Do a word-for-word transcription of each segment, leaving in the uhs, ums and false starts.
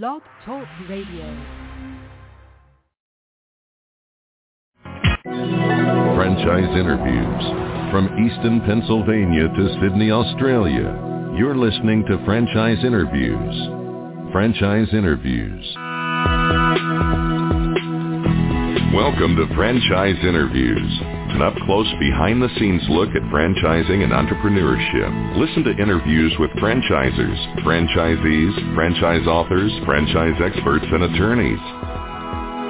Blog Talk Radio. Franchise interviews from Easton, Pennsylvania to Sydney, Australia. You're listening to Franchise Interviews. Franchise Interviews. Welcome to Franchise Interviews, an up-close, behind-the-scenes look at franchising and entrepreneurship. Listen to interviews with franchisers, franchisees, franchise authors, franchise experts, and attorneys.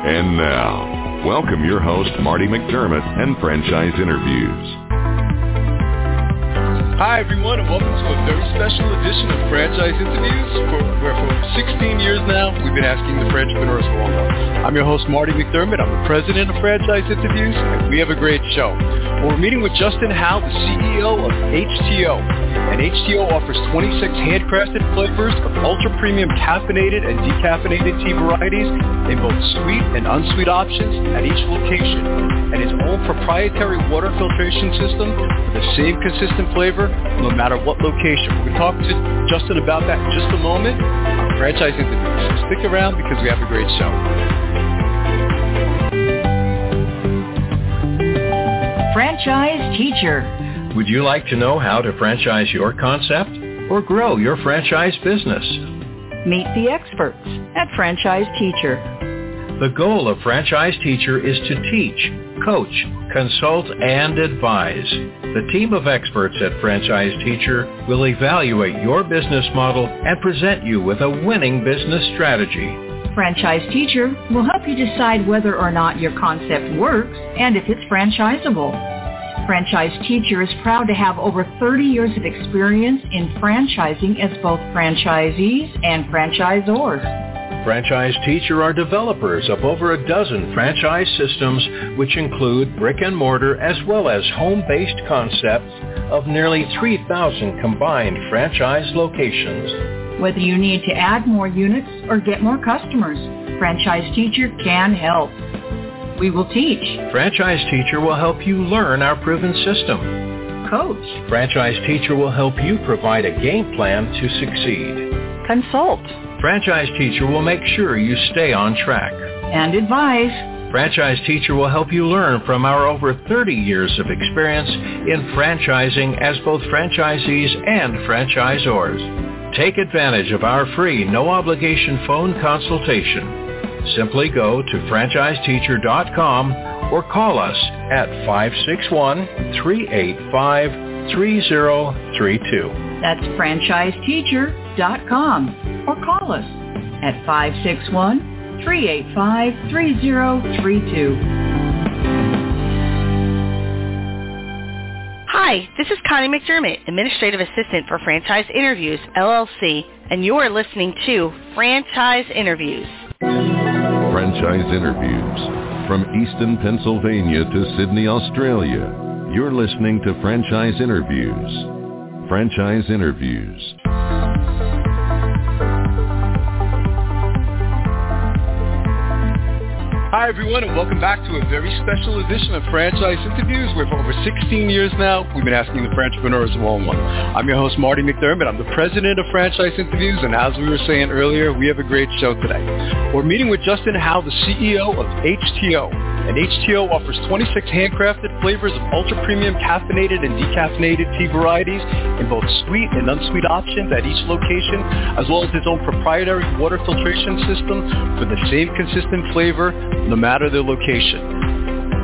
And now, welcome your host, Marty McDermott, and Franchise Interviews. Hi, everyone, and welcome to a very special edition of Franchise Interviews, where for sixteen years now, we've been asking the franchisepreneurs along the way. I'm your host, Marty McDermott. I'm the president of Franchise Interviews, and we have a great show. Well, we're meeting with Justin Howe, the C E O of HTeaO. And HTeaO offers twenty-six handcrafted flavors of ultra-premium caffeinated and decaffeinated tea varieties in both sweet and unsweet options at each location, and its own proprietary water filtration system with the same consistent flavor no matter what location. We're going to talk to Justin about that in just a moment on Franchise Interviews. So stick around because we have a great show. Franchise Teacher. Would you like to know how to franchise your concept or grow your franchise business? Meet the experts at Franchise Teacher. The goal of Franchise Teacher is to teach, coach, consult, and advise. The team of experts at Franchise Teacher will evaluate your business model and present you with a winning business strategy. Franchise Teacher will help you decide whether or not your concept works and if it's franchisable. Franchise Teacher is proud to have over thirty years of experience in franchising as both franchisees and franchisors. Franchise Teacher are developers of over a dozen franchise systems, which include brick and mortar as well as home-based concepts of nearly three thousand combined franchise locations. Whether you need to add more units or get more customers, Franchise Teacher can help. We will teach. Franchise Teacher will help you learn our proven system. Coach. Franchise Teacher will help you provide a game plan to succeed. Consult. Franchise Teacher will make sure you stay on track. And advise. Franchise Teacher will help you learn from our over thirty years of experience in franchising as both franchisees and franchisors. Take advantage of our free, no-obligation phone consultation. Simply go to franchise teacher dot com or call us at five six one, three eight five, three zero three two. That's franchise teacher dot com or call us at five six one, three eight five, three zero three two. Hi, this is Connie McDermott, Administrative Assistant for Franchise Interviews, L L C, and you're listening to Franchise Interviews. Franchise Interviews, from Easton, Pennsylvania to Sydney, Australia. You're listening to Franchise Interviews. Franchise Interviews. Hi, everyone, and welcome back to a very special edition of Franchise Interviews, where for over sixteen years now, we've been asking the franchisepreneurs along the way. I'm your host, Marty McDermott. I'm the president of Franchise Interviews, and as we were saying earlier, we have a great show today. We're meeting with Justin Howe, the C E O of HTeaO, and HTeaO offers twenty-six handcrafted flavors of ultra-premium caffeinated and decaffeinated tea varieties in both sweet and unsweet options at each location, as well as its own proprietary water filtration system for the same consistent flavor no matter their location.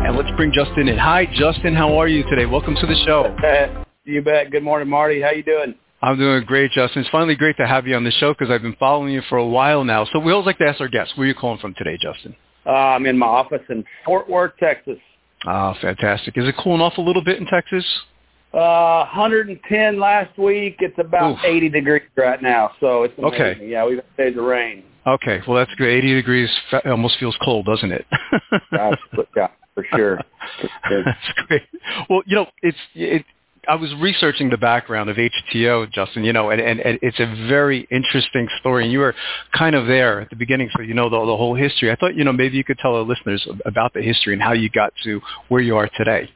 And let's bring Justin in. Hi, Justin. How are you today? Welcome to the show. You bet. Good morning, Marty. How you doing? I'm doing great, Justin. It's finally great to have you on the show because I've been following you for a while now. So we always like to ask our guests, where are you calling from today, Justin? Uh, I'm in my office in Fort Worth, Texas. Oh, fantastic. Is it cooling off a little bit in Texas? Uh, one hundred ten last week. It's about Oof. eighty degrees right now. So it's amazing. Okay. Yeah, we've stayed the rain. Okay, well, that's great. eighty degrees almost feels cold, doesn't it? Gosh, yeah, for sure. That's great. Well, you know, it's it. I was researching the background of HTeaO, Justin, you know, and, and, and it's a very interesting story. And you were kind of there at the beginning, so you know the, the whole history. I thought, you know, maybe you could tell our listeners about the history and how you got to where you are today.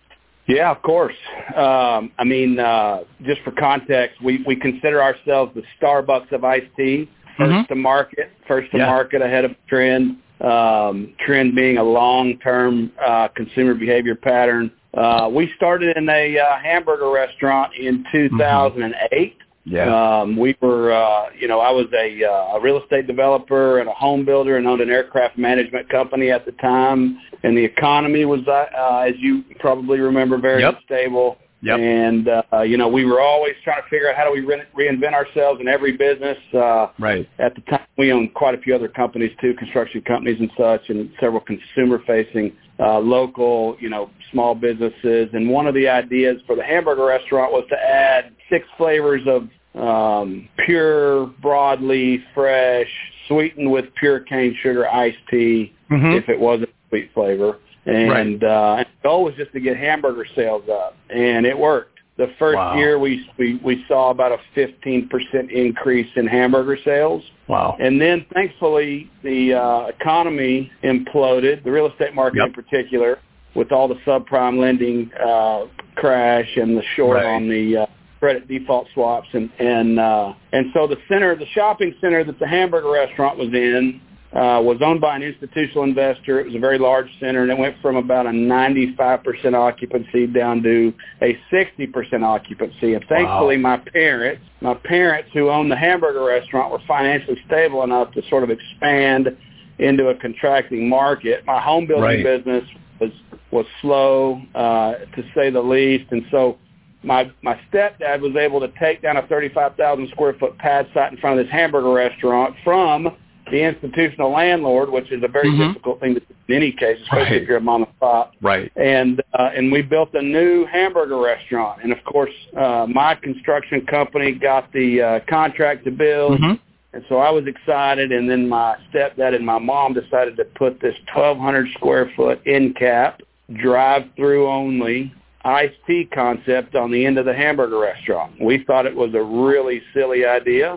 Yeah, of course. Um, I mean, uh, just for context, we, we consider ourselves the Starbucks of iced tea. first mm-hmm. to market, first to yeah. market ahead of trend, um, trend being a long-term uh, consumer behavior pattern. Uh, we started in a uh, hamburger restaurant in two thousand eight. Mm-hmm. Yeah. Um, we were, uh, you know, I was a, uh, a real estate developer and a home builder and owned an aircraft management company at the time. And the economy was, uh, as you probably remember, very yep. unstable. Yep. And, uh, you know, we were always trying to figure out how do we re- reinvent ourselves in every business. Uh, right. At the time, we owned quite a few other companies, too, construction companies and such, and several consumer-facing uh, local, you know, small businesses. And one of the ideas for the hamburger restaurant was to add six flavors of um, pure, broadleaf, fresh, sweetened with pure cane sugar iced tea, mm-hmm. if it wasn't sweet flavor. And, right. uh, and the goal was just to get hamburger sales up, and it worked. The first wow. year we, we we saw about a fifteen percent increase in hamburger sales. Wow. And then, thankfully, the uh, economy imploded, the real estate market yep. in particular, with all the subprime lending uh, crash and the short right. on the uh, credit default swaps. And and, uh, and so the center, the shopping center that the hamburger restaurant was in, Uh, was owned by an institutional investor. It was a very large center, and it went from about a ninety-five percent occupancy down to a sixty percent occupancy. And thankfully, wow. my parents, my parents who owned the hamburger restaurant were financially stable enough to sort of expand into a contracting market. My home building right. business was was slow, uh, to say the least, and so my my stepdad was able to take down a thirty-five thousand square foot pad site in front of this hamburger restaurant from the institutional landlord, which is a very mm-hmm. difficult thing to do in any case, especially right. if you're a mom and pop. Right. And uh, and we built a new hamburger restaurant. And, of course, uh, my construction company got the uh, contract to build. Mm-hmm. And so I was excited. And then my stepdad and my mom decided to put this twelve hundred square foot end cap, drive-through only, iced tea concept on the end of the hamburger restaurant. We thought it was a really silly idea.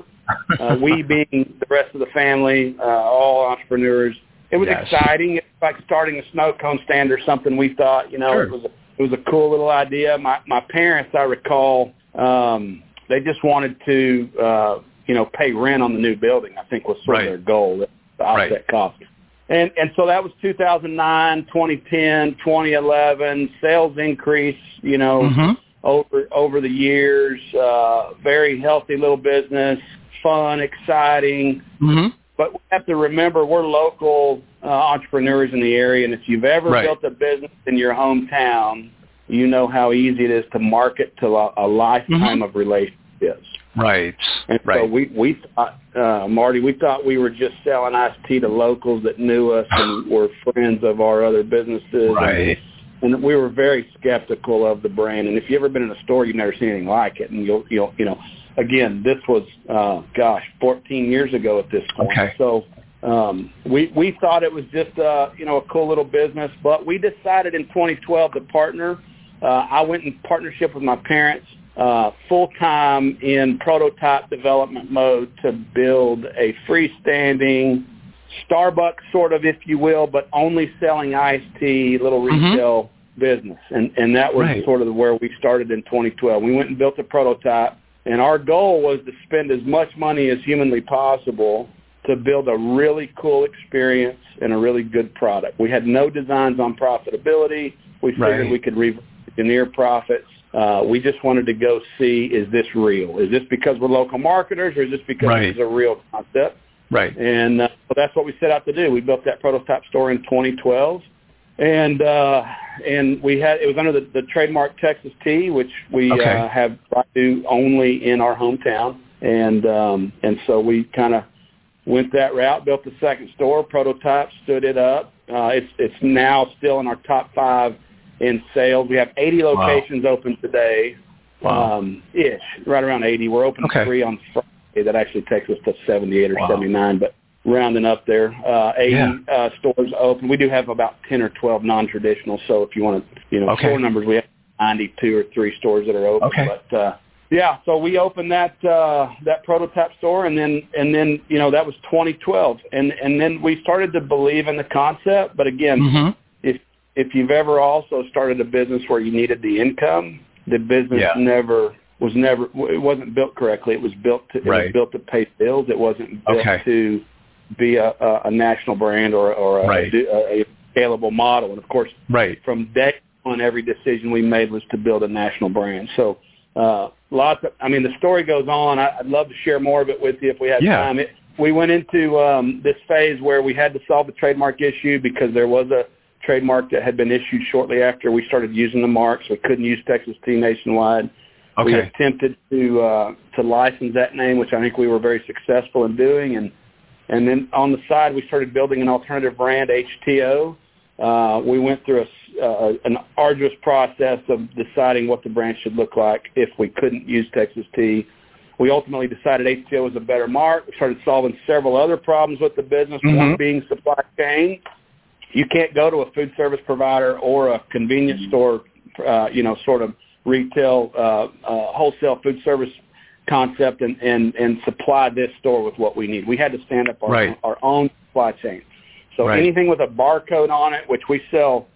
Uh, we being the rest of the family, uh, all entrepreneurs. It was yes. exciting. It was like starting a snow cone stand or something. We thought, you know, sure. it was a, it was a cool little idea. My my parents, I recall, um, they just wanted to, uh, you know, pay rent on the new building, I think was sort right. of their goal, the offset right. cost. And and so that was two thousand nine, twenty ten, twenty eleven, sales increase, you know, mm-hmm. over over the years, uh, very healthy little business. Fun, exciting, mm-hmm. but we have to remember we're local uh, entrepreneurs in the area, and if you've ever right. built a business in your hometown, you know how easy it is to market to a, a lifetime mm-hmm. of relationships. Right, and right. so we, we thought, uh, Marty, we thought we were just selling iced tea to locals that knew us and were friends of our other businesses. Right. And, and we were very skeptical of the brand, and if you've ever been in a store, you've never seen anything like it, and you'll, you'll you know, again, this was, uh, gosh, fourteen years ago at this point. Okay. So um, we we thought it was just, uh, you know, a cool little business, but we decided in twenty twelve to partner. Uh, I went in partnership with my parents uh, full-time in prototype development mode to build a freestanding Starbucks sort of, if you will, but only selling iced tea, little mm-hmm. retail business. And, and that was right. sort of where we started in twenty twelve. We went and built a prototype. And our goal was to spend as much money as humanly possible to build a really cool experience and a really good product. We had no designs on profitability. We figured right. we could reverse engineer profits. Uh, we just wanted to go see, is this real? Is this because we're local marketers or is this because right. this is a real concept? Right. And uh, so that's what we set out to do. We built that prototype store in twenty twelve. And uh, and we had it was under the, the trademark Texas Tea, which we okay. uh, have right to only in our hometown, and um, and so we kind of went that route, built the second store, prototype, stood it up. Uh, it's it's now still in our top five in sales. We have eighty locations wow. open today, wow. um, ish, right around eighty. We're open okay. three on Friday. That actually takes us to seventy-eight or wow. seventy-nine, but. Rounding up there, uh, eighty yeah. uh, stores open. We do have about ten or twelve non-traditional. So if you want to, you know, okay. store numbers, we have ninety-two or three stores that are open. Okay. But uh, yeah, so we opened that uh, that prototype store, and then and then you know that was twenty twelve, and and then we started to believe in the concept. But again, mm-hmm. if if you've ever also started a business where you needed the income, the business yeah. never was never, it wasn't built correctly. It was built to, it right. was built to pay bills. It wasn't built okay. to be a, a, a national brand or, or a, right. a, a scalable model. And of course, right. from day one, every decision we made was to build a national brand. So uh, lots of, I mean, the story goes on. I, I'd love to share more of it with you if we had yeah. time. It, we went into um, this phase where we had to solve the trademark issue because there was a trademark that had been issued shortly after we started using the marks. We couldn't use Texas Tea nationwide. Okay. We attempted to uh, to license that name, which I think we were very successful in doing. And and then on the side, we started building an alternative brand, HTeaO. Uh, we went through a, uh, an arduous process of deciding what the brand should look like if we couldn't use Texas Tea. We ultimately decided HTeaO was a better mark. We started solving several other problems with the business, mm-hmm. one being supply chain. You can't go to a food service provider or a convenience mm-hmm. store, uh, you know, sort of retail, uh, uh, wholesale food service concept and, and, and supply this store with what we need. We had to stand up our, right. our own supply chain. So right. anything with a barcode on it, which we sell,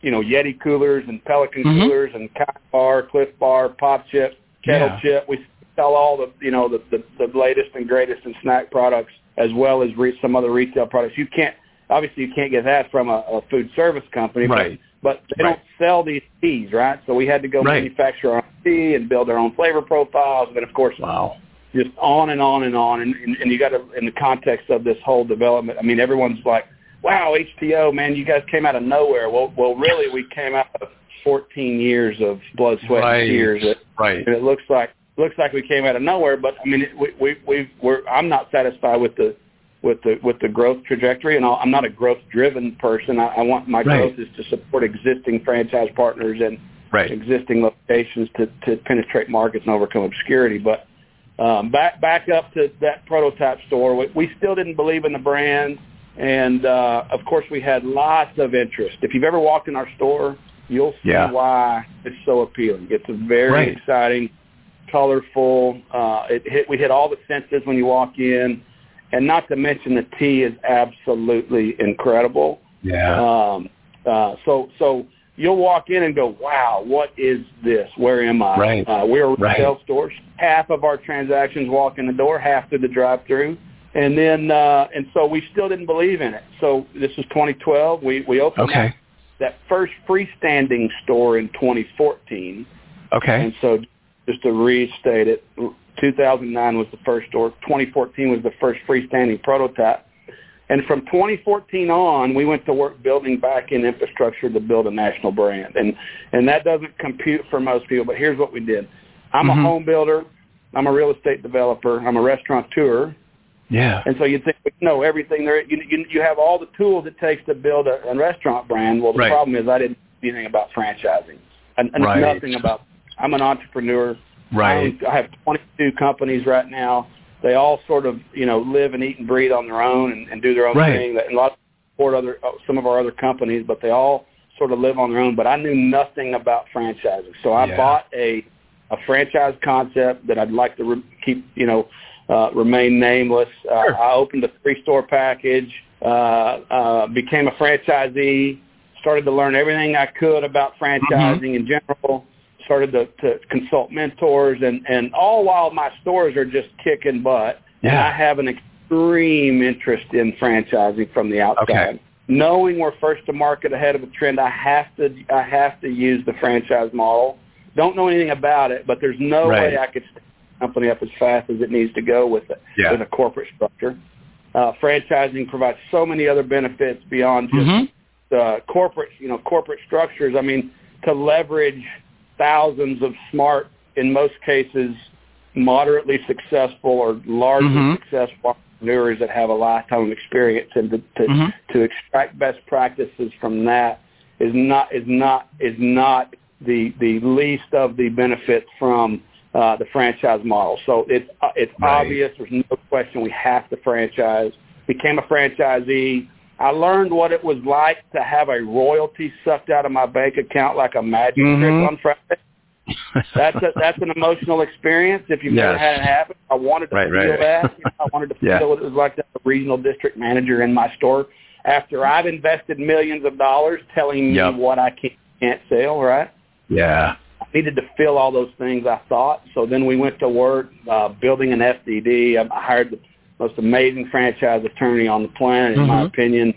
you know, Yeti coolers and Pelican mm-hmm. coolers and Kite Bar, Cliff Bar, Pop Chip, Kettle yeah. Chip. We sell all the, you know, the, the, the latest and greatest in snack products as well as re- some other retail products. You can't, obviously you can't get that from a, a food service company, right. but, but they right. don't sell these teas, right? So we had to go right. manufacture our own tea and build our own flavor profiles. And then, of course, wow. just on and on and on. And, and, and you got to, in the context of this whole development, I mean, everyone's like, wow, HTeaO, man, you guys came out of nowhere. Well, well, really, we came out of fourteen years of blood, sweat, right. and tears. It, right. And it looks like looks like we came out of nowhere, but I mean, it, we we we we're I'm not satisfied with the with the with the growth trajectory, and I'll, I'm not a growth-driven person. I, I want my right. growth is to support existing franchise partners and right. existing locations to, to penetrate markets and overcome obscurity. But um, back back up to that prototype store, we, we still didn't believe in the brand. And, uh, of course, we had lots of interest. If you've ever walked in our store, you'll see yeah. why it's so appealing. It's a very right. exciting, colorful. Uh, it hit, we hit all the senses when you walk in. And not to mention the tea is absolutely incredible. Yeah. Um, uh, so so you'll walk in and go, wow, what is this? Where am I? Right. Uh, we're a retail right. store. Half of our transactions walk in the door, half through the drive-thru. And then, uh, and so we still didn't believe in it. So this is twenty twelve. We we opened okay. that, that first freestanding store in twenty fourteen. Okay. And so just to restate it, two thousand nine was the first store. twenty fourteen was the first freestanding prototype. And from twenty fourteen on, we went to work building back-end infrastructure to build a national brand. And, and that doesn't compute for most people, but here's what we did. I'm mm-hmm. a home builder. I'm a real estate developer. I'm a restaurateur. Yeah. And so you think, you know, everything there, you, you, you have all the tools it takes to build a, a restaurant brand. Well, the right. problem is I didn't know anything about franchising. And right. nothing about, I'm an entrepreneur. Right. I, I have twenty-two companies right now. They all sort of, you know, live and eat and breathe on their own and, and do their own right. thing. And lots of support other, some of our other companies, but they all sort of live on their own. But I knew nothing about franchising. So I yeah. bought a, a franchise concept that I'd like to re- keep, you know, Uh, remain nameless. Uh, sure. I opened a three-store package, uh, uh, became a franchisee, started to learn everything I could about franchising mm-hmm. in general, started to, to consult mentors, and, and all while my stores are just kicking butt. Yeah. And I have an extreme interest in franchising from the outside. Okay. Knowing we're first to market ahead of a trend, I have to I have to use the franchise model. Don't know anything about it, but there's no right. way I could st- company up as fast as it needs to go with it yeah. with a corporate structure. Uh, franchising provides so many other benefits beyond just mm-hmm. the corporate, you know, corporate structures. I mean, to leverage thousands of smart, in most cases, moderately successful or largely mm-hmm. successful entrepreneurs that have a lifetime of experience, and to to, mm-hmm. to extract best practices from that is not is not is not the the least of the benefits from Uh, the franchise model. So it's uh, it's right. obvious. There's no question we have to franchise. Became a franchisee. I learned what it was like to have a royalty sucked out of my bank account like a magic mm-hmm. trick on Friday. That's a, that's an emotional experience if you've yes. never had it happen. I wanted to right, feel right. that. You know, I wanted to yeah. feel what it was like to have a regional district manager in my store after I've invested millions of dollars telling yep. me what I can't, can't sell, right? Yeah. needed to fill all those things I thought. So then we went to work uh, building an F D D. I hired the most amazing franchise attorney on the planet, in mm-hmm. my opinion.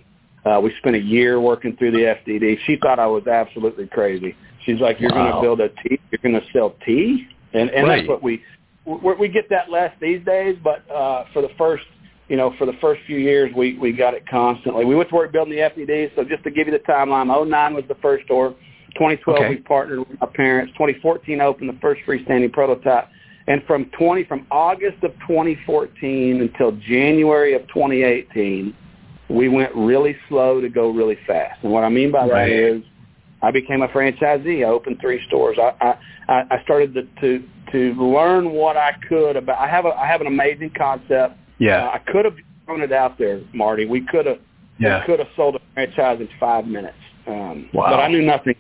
Uh, we spent a year working through the F D D. She thought I was absolutely crazy. She's like, you're wow. going to build a tea? You're going to sell tea? And, and right. that's what we – we get that less these days, but uh, for the first – You know, for the first few years, we, we got it constantly. We went to work building the F D D, so just to give you the timeline, oh nine was the first store. twenty twelve, okay. we partnered with my parents. twenty fourteen, opened the first freestanding prototype. And from twenty from August of twenty fourteen until January of twenty eighteen, we went really slow to go really fast. And what I mean by right. that is I became a franchisee. I opened three stores. I I, I started to, to to learn what I could about. I have a, I have an amazing concept. Yeah, uh, I could have thrown it out there, Marty. We could have, yeah. we could have sold a franchise in five minutes, um, wow. but I knew nothing,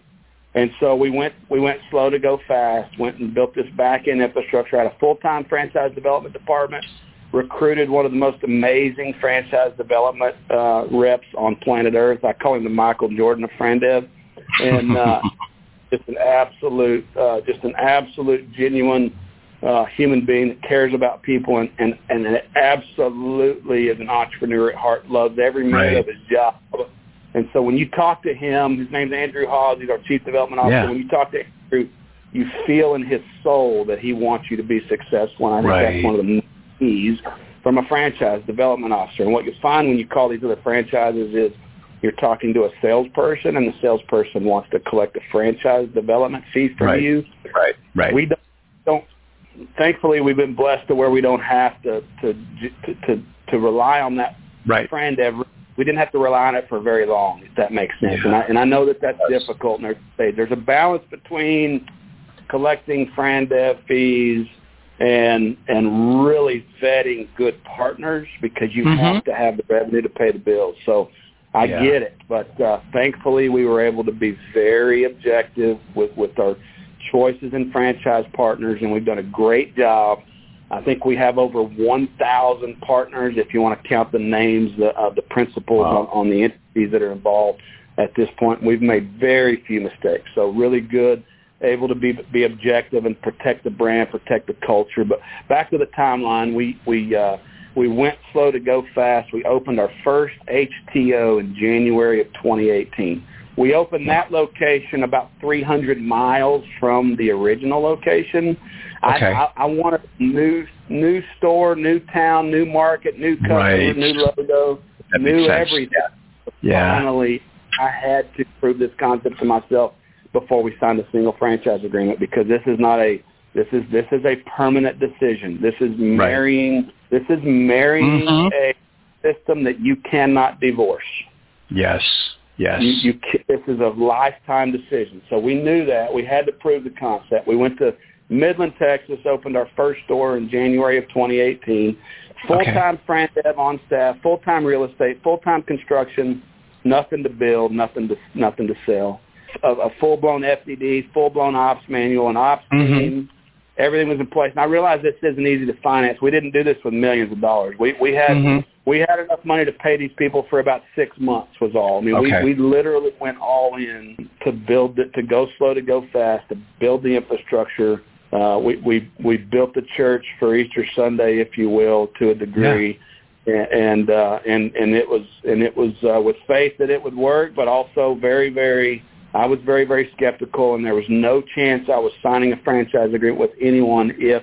and so we went, we went slow to go fast. Went and built this back end infrastructure. Had a full time franchise development department. Recruited one of the most amazing franchise development uh, reps on planet Earth. I call him the Michael Jordan of Frandev, and uh, just an absolute, uh, just an absolute genuine. Uh, human being that cares about people and, and, and absolutely is an entrepreneur at heart, loves every minute right. of his job. And so when you talk to him, his name's Andrew Hawes, he's our chief development officer. Yeah. When you talk to Andrew, you feel in his soul that he wants you to be successful. And I think right. that's one of the keys from a franchise development officer. And what you'll find when you call these other franchises is you're talking to a salesperson, and the salesperson wants to collect a franchise development fee from right. you. Right, right. We don't, don't Thankfully, we've been blessed to where we don't have to to to, to, to rely on that right. friend. Every, we didn't have to rely on it for very long, if that makes sense. Yeah. And, I, and I know that that's yes. difficult. And there's, there's a balance between collecting friend dev fees and and really vetting good partners, because you mm-hmm. have to have the revenue to pay the bills. So I yeah. get it. But uh, thankfully, we were able to be very objective with, with our choices and franchise partners, and we've done a great job. I think we have over one thousand partners, if you want to count the names of the principals wow. on, on the entities that are involved at this point. We've made very few mistakes, so really good, able to be be objective and protect the brand, protect the culture. But back to the timeline, we we uh, we went slow to go fast. We opened our first HTeaO in January of twenty eighteen. We opened that location about three hundred miles from the original location. Okay. I, I, I wanted a new, new store, new town, new market, new customer, right. new logo, that new everything. Yeah. Finally, I had to prove this concept to myself before we signed a single franchise agreement, because this is not a this is this is a permanent decision. This is marrying right. this is marrying mm-hmm. a system that you cannot divorce. Yes. Yes. You, you, this is a lifetime decision. So we knew that. We had to prove the concept. We went to Midland, Texas, opened our first store in January of twenty eighteen. Full-time okay. Fran Dev on staff, full-time real estate, full-time construction, nothing to build, nothing to nothing to sell. A, a full-blown F D D, full-blown ops manual, an ops mm-hmm. team. Everything was in place. And I realize this isn't easy to finance. We didn't do this with millions of dollars. We we had mm-hmm. we had enough money to pay these people for about six months was all. I mean, okay. we, we literally went all in to build it, to go slow, to go fast, to build the infrastructure. Uh, we, we we built the church for Easter Sunday, if you will, to a degree, yeah. and and, uh, and and it was and it was uh, with faith that it would work, but also very very. I was very, very skeptical, and there was no chance I was signing a franchise agreement with anyone if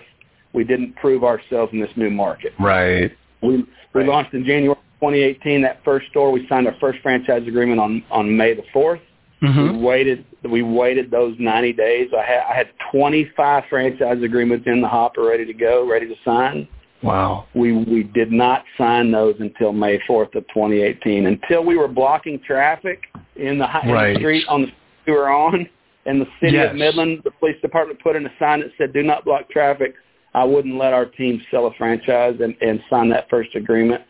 we didn't prove ourselves in this new market. Right. We, we right. launched in January twenty eighteen, that first store. We signed our first franchise agreement on, on May the fourth. Mm-hmm. We waited We waited those ninety days. I had, I had twenty-five franchise agreements in the hopper, ready to go, ready to sign. Wow. We we did not sign those until May fourth of twenty eighteen, until we were blocking traffic in the, high, right. in the street on the we were on, and the city yes. of Midland, the police department put in a sign that said, "Do not block traffic." I wouldn't let our team sell a franchise and, and sign that first agreement.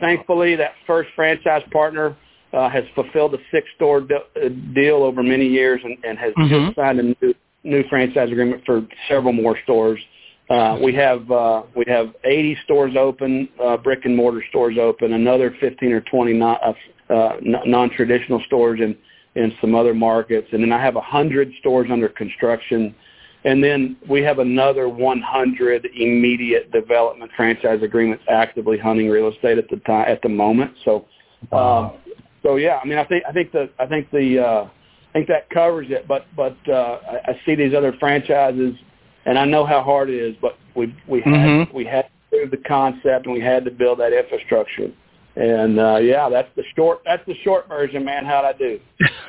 Thankfully, that first franchise partner uh, has fulfilled a six-store de- deal over many years and, and has mm-hmm. just signed a new, new franchise agreement for several more stores. Uh, we have uh, we have eighty stores open, uh, brick and mortar stores open, another fifteen or twenty non, uh, non-traditional stores, and in some other markets. And then I have one hundred stores under construction. And then we have another one hundred immediate development franchise agreements actively hunting real estate at the time, at the moment. So, wow. uh, so yeah, I mean, I think I think the I think the uh, I think that covers it. But but uh, I, I see these other franchises, and I know how hard it is. But we we had, mm-hmm. we had to prove the concept, and we had to build that infrastructure. And uh, yeah, that's the short that's the short version, man. How'd I do?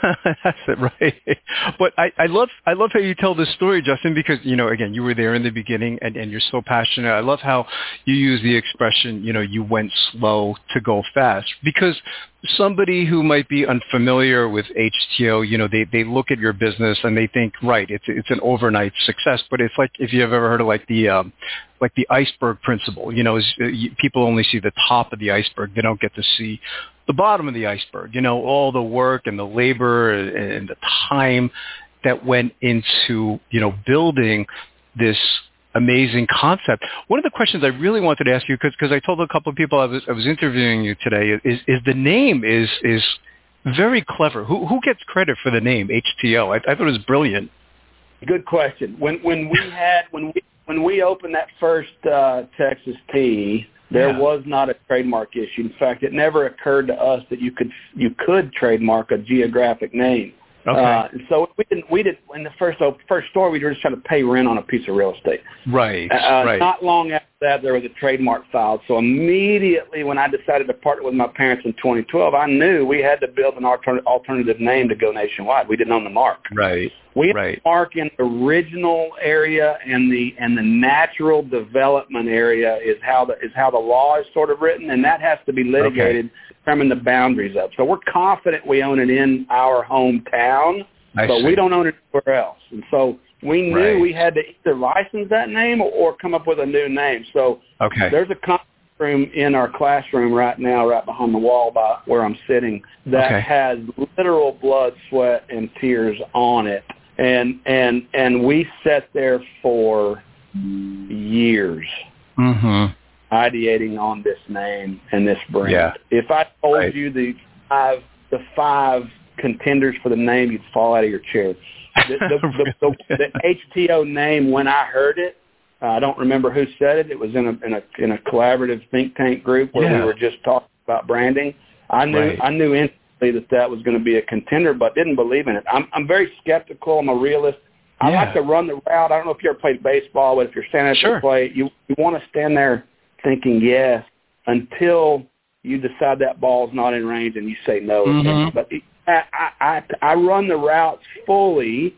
That's it, right? But I, I love I love how you tell this story, Justin, because you know, again, you were there in the beginning, and, and you're so passionate. I love how you use the expression, you know, you went slow to go fast, because somebody who might be unfamiliar with HTeaO, you know, they, they look at your business and they think, right, it's it's an overnight success. But it's like, if you've ever heard of like the um, like the iceberg principle, you know, is, uh, you, people only see the top of the iceberg. They don't get to see the bottom of the iceberg, you know, all the work and the labor and, and the time that went into, you know, building this amazing concept. One of the questions I really wanted to ask you, because I told a couple of people I was, I was interviewing you today, is, is the name is is very clever. Who who gets credit for the name HTeaO? I, I thought it was brilliant. Good question. When when we had when we when we opened that first uh, Texas Tea, there yeah. was not a trademark issue. In fact, it never occurred to us that you could you could trademark a geographic name. Okay. Uh, so we didn't. We did in the first uh, first store. We were just trying to pay rent on a piece of real estate. Right. Uh, right. Not long after that, there was a trademark filed. So immediately, when I decided to partner with my parents in twenty twelve, I knew we had to build an alter- alternative name to go nationwide. We didn't own the mark. Right. We had right. the mark in the original area, and the and the natural development area is how the is how the law is sort of written, and that has to be litigated. Okay. Determine the boundaries of. So we're confident we own it in our hometown, I but see. We don't own it anywhere else. And so we knew right. we had to either license that name or, or come up with a new name. So okay. there's a conference room in our classroom right now, right behind the wall by where I'm sitting, that okay. has literal blood, sweat, and tears on it. And and and we sat there for years. Mm-hmm. Ideating on this name and this brand. Yeah. If I told right. you the five, the five contenders for the name, you'd fall out of your chair. The, the, the, the, the HTeaO name, when I heard it, uh, I don't remember who said it. It was in a in a in a collaborative think tank group where yeah. we were just talking about branding. I knew right. I knew instantly that that was going to be a contender, but didn't believe in it. I'm I'm very skeptical. I'm a realist. I yeah. like to run the route. I don't know if you ever played baseball, but if you're standing at sure. the plate, you you want to stand there thinking yes until you decide that ball's not in range and you say no. Mm-hmm. But I, I, I run the routes fully.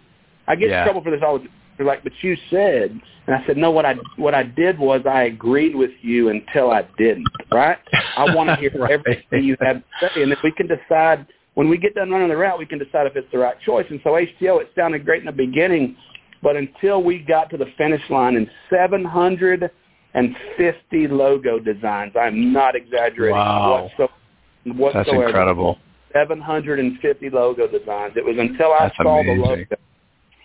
I get yeah. in trouble for this all the time. They're like, but you said, and I said, no, what I what I did was I agreed with you until I didn't, right? I want to hear right. everything you have to say. And if we can decide, when we get done running the route, we can decide if it's the right choice. And so HTeaO, it sounded great in the beginning, but until we got to the finish line in seven hundred and fifty logo designs. I'm not exaggerating. Wow. Whatso- whatsoever. That's incredible. seven hundred fifty logo designs. It was until I That's saw amazing. the logo,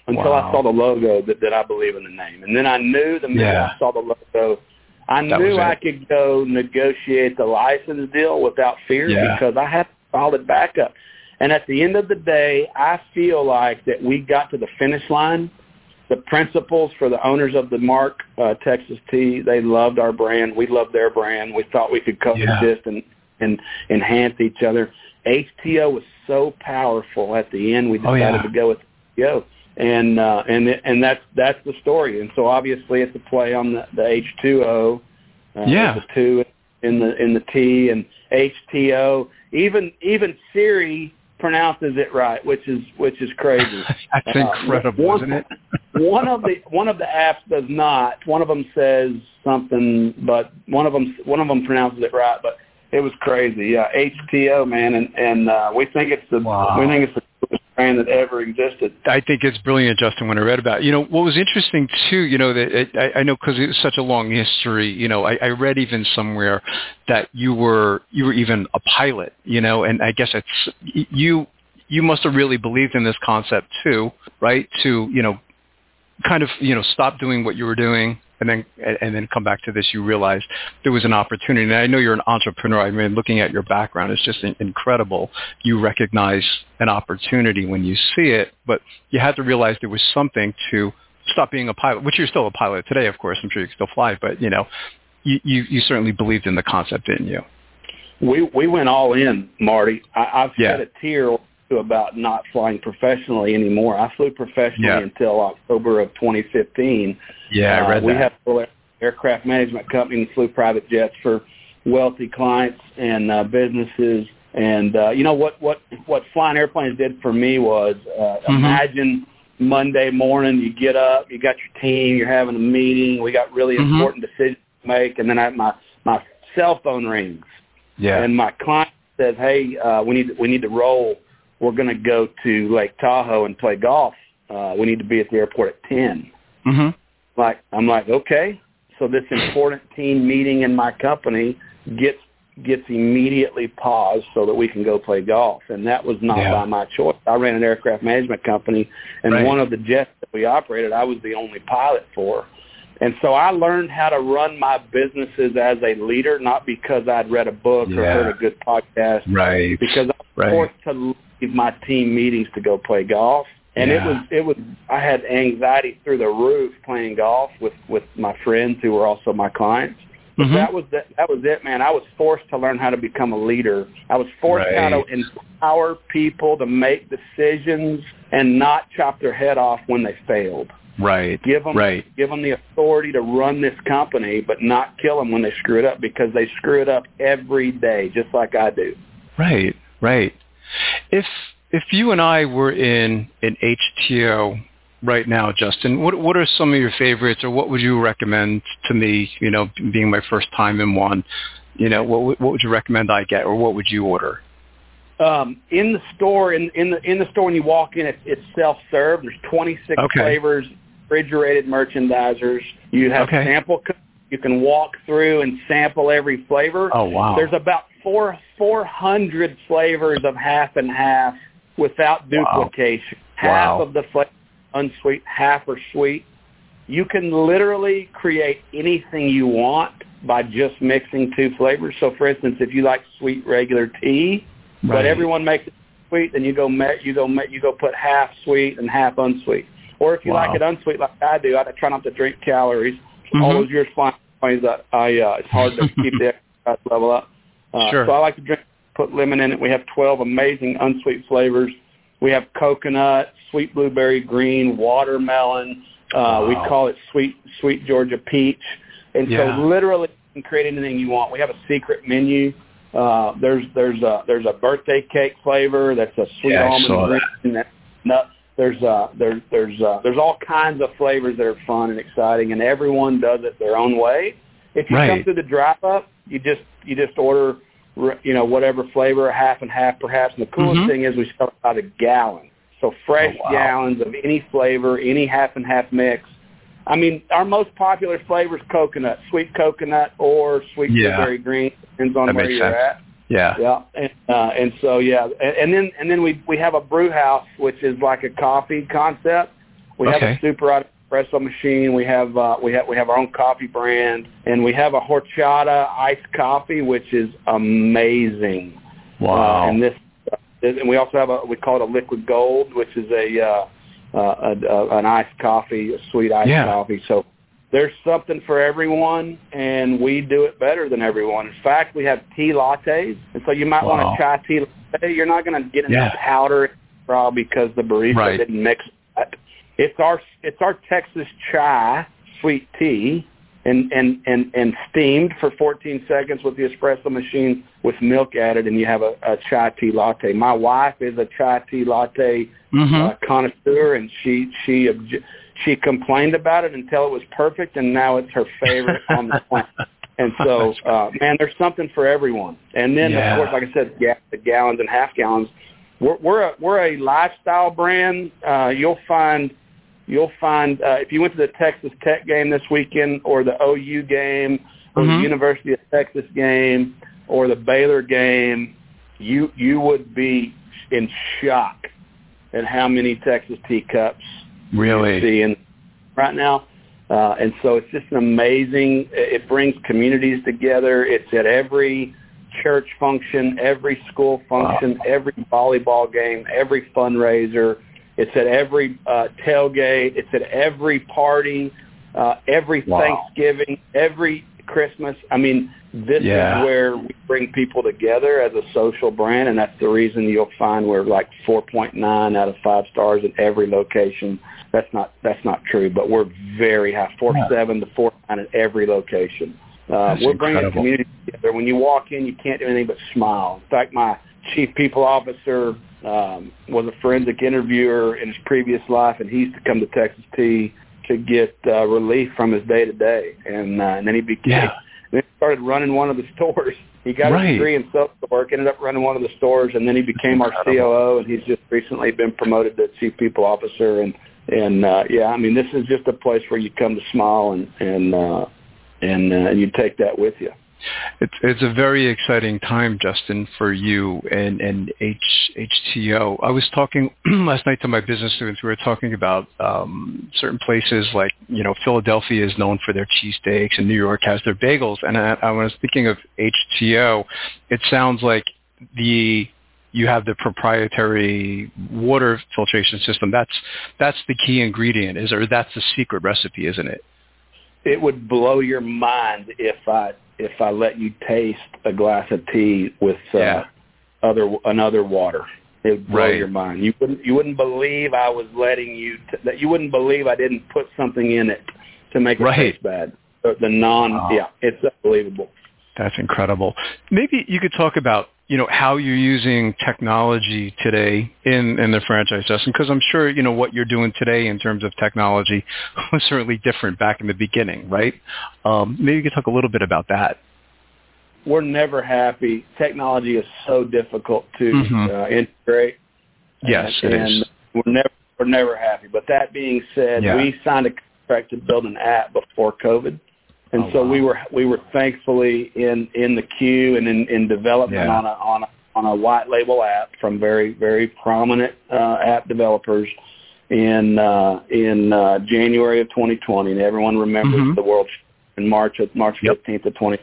until wow. I saw the logo that, that I believe in the name. And then I knew the minute yeah. I saw the logo, I that knew I could go negotiate the license deal without fear yeah. because I had solid backup. And at the end of the day, I feel like that we got to the finish line. The principles for the owners of the mark, uh, Texas Tea, they loved our brand. We loved their brand. We thought we could coexist yeah. and, and enhance each other. HTeaO was so powerful at the end. We decided oh, yeah. to go with HTeaO, and uh, and and that's that's the story. And so obviously it's a play on the, the H two O, uh, yeah, the two in the in the T and HTeaO. Even even Siri pronounces it right, which is which is crazy. That's uh, incredible, one, isn't it? one of the one of the apps does not. One of them says something, but one of them one of them pronounces it right. But it was crazy. Yeah, HTeaO, man, and and uh, we think it's the wow. we think it's the coolest brand that ever existed. I think it's brilliant, Justin. When I read about it, you know, what was interesting too, you know, that it, I, I know because it's such a long history. You know, I, I read even somewhere that you were you were even a pilot, you know, and I guess it's you you must have really believed in this concept too, right? To you know, kind of you know, stop doing what you were doing and then and then come back to this, you realize there was an opportunity. And I know you're an entrepreneur. I mean, looking at your background, it's just incredible. You recognize an opportunity when you see it, but you had to realize there was something to stop being a pilot, which you're still a pilot today, of course. I'm sure you can still fly, but, you know, you, you, you certainly believed in the concept, didn't you? We we went all in, Marty. I, I've yeah. had a tear or two about not flying professionally anymore. I flew professionally yeah. until October of twenty fifteen. Yeah, uh, I read we that. We have an aircraft management company and flew private jets for wealthy clients and uh, businesses. And, uh, you know, what, what, what flying airplanes did for me was uh, mm-hmm. imagine Monday morning you get up, you got your team, you're having a meeting. We got really mm-hmm. important decisions to make. And then I, my, my cell phone rings. Yeah. And my client says, "Hey, uh, we need we need to roll. We're going to go to Lake Tahoe and play golf. Uh, we need to be at the airport at ten." Mm-hmm. Like I'm like, okay. So this important team meeting in my company gets gets immediately paused so that we can go play golf. And that was not yeah. by my choice. I ran an aircraft management company, and right. one of the jets that we operated, I was the only pilot for. And so I learned how to run my businesses as a leader, not because I'd read a book yeah. or heard a good podcast, right? Because I was right. forced to leave my team meetings to go play golf, and yeah. it was it was I had anxiety through the roof playing golf with, with my friends who were also my clients. But mm-hmm. that was the, that was it, man. I was forced to learn how to become a leader. I was forced right. how to empower people to make decisions and not chop their head off when they failed. Right. Give them, right. give them the authority to run this company, but not kill them when they screw it up, because they screw it up every day, just like I do. Right, right. If if you and I were in an HTeaO right now, Justin, what what are some of your favorites, or what would you recommend to me? You know, being my first time in one, you know, what what would you recommend I get, or what would you order? Um, in the store, in in the in the store when you walk in, it, it's self serve. There's twenty-six okay. flavors. Refrigerated merchandisers. You have okay. sample. You can walk through and sample every flavor. Oh wow! There's about four four hundred flavors of half and half without duplication. Wow. Half wow. of the flavor unsweet, half are sweet. You can literally create anything you want by just mixing two flavors. So, for instance, if you like sweet regular tea, right. but everyone makes it sweet, then you go you go you go put half sweet and half unsweet. Or if you wow. like it unsweet like I do, I try not to drink calories. Mm-hmm. All those years flying planes, I, I, uh, it's hard to keep the exercise level up. Uh, sure. So I like to drink, put lemon in it. We have twelve amazing unsweet flavors. We have coconut, sweet blueberry green, watermelon. Uh, wow. We call it sweet sweet Georgia peach. And yeah. so literally you can create anything you want. We have a secret menu. Uh, there's there's a there's a birthday cake flavor. That's a sweet yeah, almond green. That. And that's nuts. There's uh, there's there's uh, there's all kinds of flavors that are fun and exciting, and everyone does it their own way. If you right. come through the drive-up, you just you just order, you know, whatever flavor, half and half perhaps. And the coolest mm-hmm. thing is we sell about a gallon, so fresh oh, wow. gallons of any flavor, any half and half mix. I mean, our most popular flavor is coconut, sweet coconut, or sweet yeah. blueberry green, depends on that where you're sense. at. Yeah. Yeah. And, uh, and so yeah, and, and then and then we we have a brew house, which is like a coffee concept. We okay. have a super espresso machine. We have uh, we have we have our own coffee brand, and we have a horchata iced coffee, which is amazing. Wow. Uh, and this uh, and we also have a we call it a liquid gold, which is a, uh, uh, a, a an iced coffee, a sweet iced yeah. coffee. So there's something for everyone, and we do it better than everyone. In fact, we have tea lattes, and so you might wow. want a chai tea latte. You're not going to get enough yeah. powder because the barista right. didn't mix it. It's our it's our Texas chai sweet tea, and, and, and, and steamed for fourteen seconds with the espresso machine with milk added, and you have a, a chai tea latte. My wife is a chai tea latte mm-hmm. uh, connoisseur, and she she. Obj- She complained about it until it was perfect, and now it's her favorite on the planet. And so, uh, man, there's something for everyone. And then, yeah. of course, like I said, yeah, the gallons and half gallons. We're we're a, we're a lifestyle brand. Uh, you'll find you'll find uh, if you went to the Texas Tech game this weekend, or the O U game, or mm-hmm. the University of Texas game, or the Baylor game, you you would be in shock at how many Texas teacups. Really? And right now, Uh, and so it's just an amazing, it brings communities together. It's at every church function, every school function, wow. every volleyball game, every fundraiser. It's at every uh, tailgate. It's at every party, uh, every wow. Thanksgiving, every Christmas. I mean, this yeah. is where we bring people together as a social brand, and that's the reason you'll find we're like four point nine out of five stars at every location. That's not that's not true, but we're very high, four point seven yeah. to four point nine at every location. Uh, we're bringing incredible. the community together. When you walk in, you can't do anything but smile. In fact, my chief people officer um, was a forensic interviewer in his previous life, and he used to come to Texas Tea to get uh, relief from his day-to-day. And, uh, and then he became, yeah. then he started running one of the stores. He got right. a degree in social work, ended up running one of the stores, and then he became our C O O, and he's just recently been promoted to chief people officer. And, and uh, yeah, I mean, this is just a place where you come to smile and and uh, and, uh, and you take that with you. It's it's a very exciting time, Justin, for you and and H, HTeaO. I was talking last night to my business students. We were talking about um, certain places like, you know, Philadelphia is known for their cheesesteaks and New York has their bagels. And I, I was thinking of HTeaO. It sounds like the you have the proprietary water filtration system. That's that's the key ingredient, is or that's the secret recipe, isn't it? It would blow your mind if I if I let you taste a glass of tea with uh, yeah. other another water. It would blow right. your mind. You wouldn't you wouldn't believe I was letting you t- that you wouldn't believe I didn't put something in it to make it right. taste bad. The, the non wow. yeah, it's unbelievable. That's incredible. Maybe you could talk about, you know, how you're using technology today in, in the franchise, Justin, because I'm sure, you know, what you're doing today in terms of technology was certainly different back in the beginning, right? Um, maybe you could talk a little bit about that. We're never happy. Technology is so difficult to mm-hmm. uh, integrate. Yes, and, it is. And we're never, we're never happy. But that being said, yeah. we signed a contract to build an app before COVID. And oh, so wow. we were we were thankfully in, in the queue and in, in development yeah. on a on a, on a white label app from very very prominent uh, app developers in uh, in uh, January of twenty twenty, and everyone remembers mm-hmm. the world in March of March yep. fifteenth of twenty.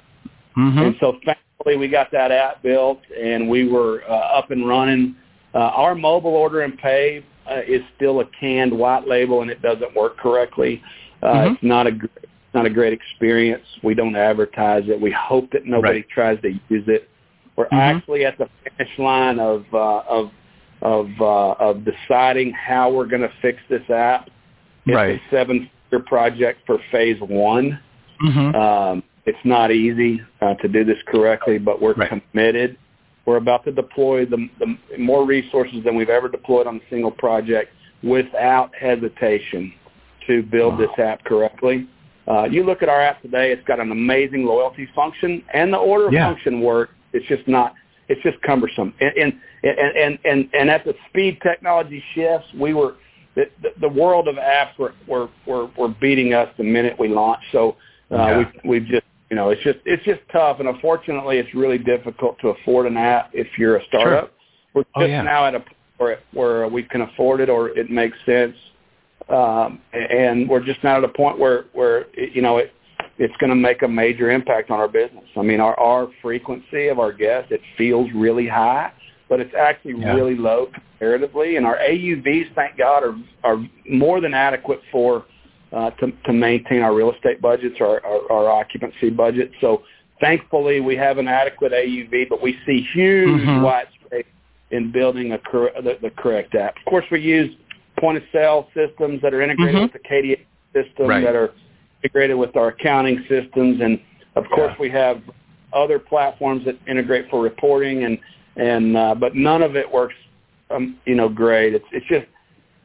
Mm-hmm. And so thankfully we got that app built and we were uh, up and running. Uh, our mobile order and pay uh, is still a canned white label and it doesn't work correctly. Uh, mm-hmm. It's not a not a great experience. We don't advertise it. We hope that nobody right. tries to use it. We're mm-hmm. actually at the finish line of uh, of of, uh, of deciding how we're going to fix this app. It's right. a seven-year project for phase one. Mm-hmm. Um, it's not easy uh, to do this correctly, but we're right. committed. We're about to deploy the, the more resources than we've ever deployed on a single project without hesitation to build wow. this app correctly. Uh, you look at our app today, it's got an amazing loyalty function, and the order yeah. function work, it's just not, it's just cumbersome. And and, and, and, and, and at the speed technology shifts, we were, the, the world of apps were, were, were, were beating us the minute we launched. So uh, yeah. we, we've just, you know, it's just, it's just tough. And unfortunately, it's really difficult to afford an app if you're a startup. Sure. We're just oh, yeah. now at a point where, where we can afford it or it makes sense. Um, and we're just not at a point where, where you know, it, it's going to make a major impact on our business. I mean, our, our frequency of our guests, it feels really high, but it's actually yeah. really low comparatively. And our A U Vs, thank God, are are more than adequate for uh, to, to maintain our real estate budgets, our, our, our occupancy budget. So thankfully we have an adequate A U V, but we see huge mm-hmm. white space in building a cor- the, the correct app. Of course, we use point-of-sale systems that are integrated mm-hmm. with the K D A system, right. that are integrated with our accounting systems. And, of yeah. course, we have other platforms that integrate for reporting, and, and uh, but none of it works, um, you know, great. It's, it's just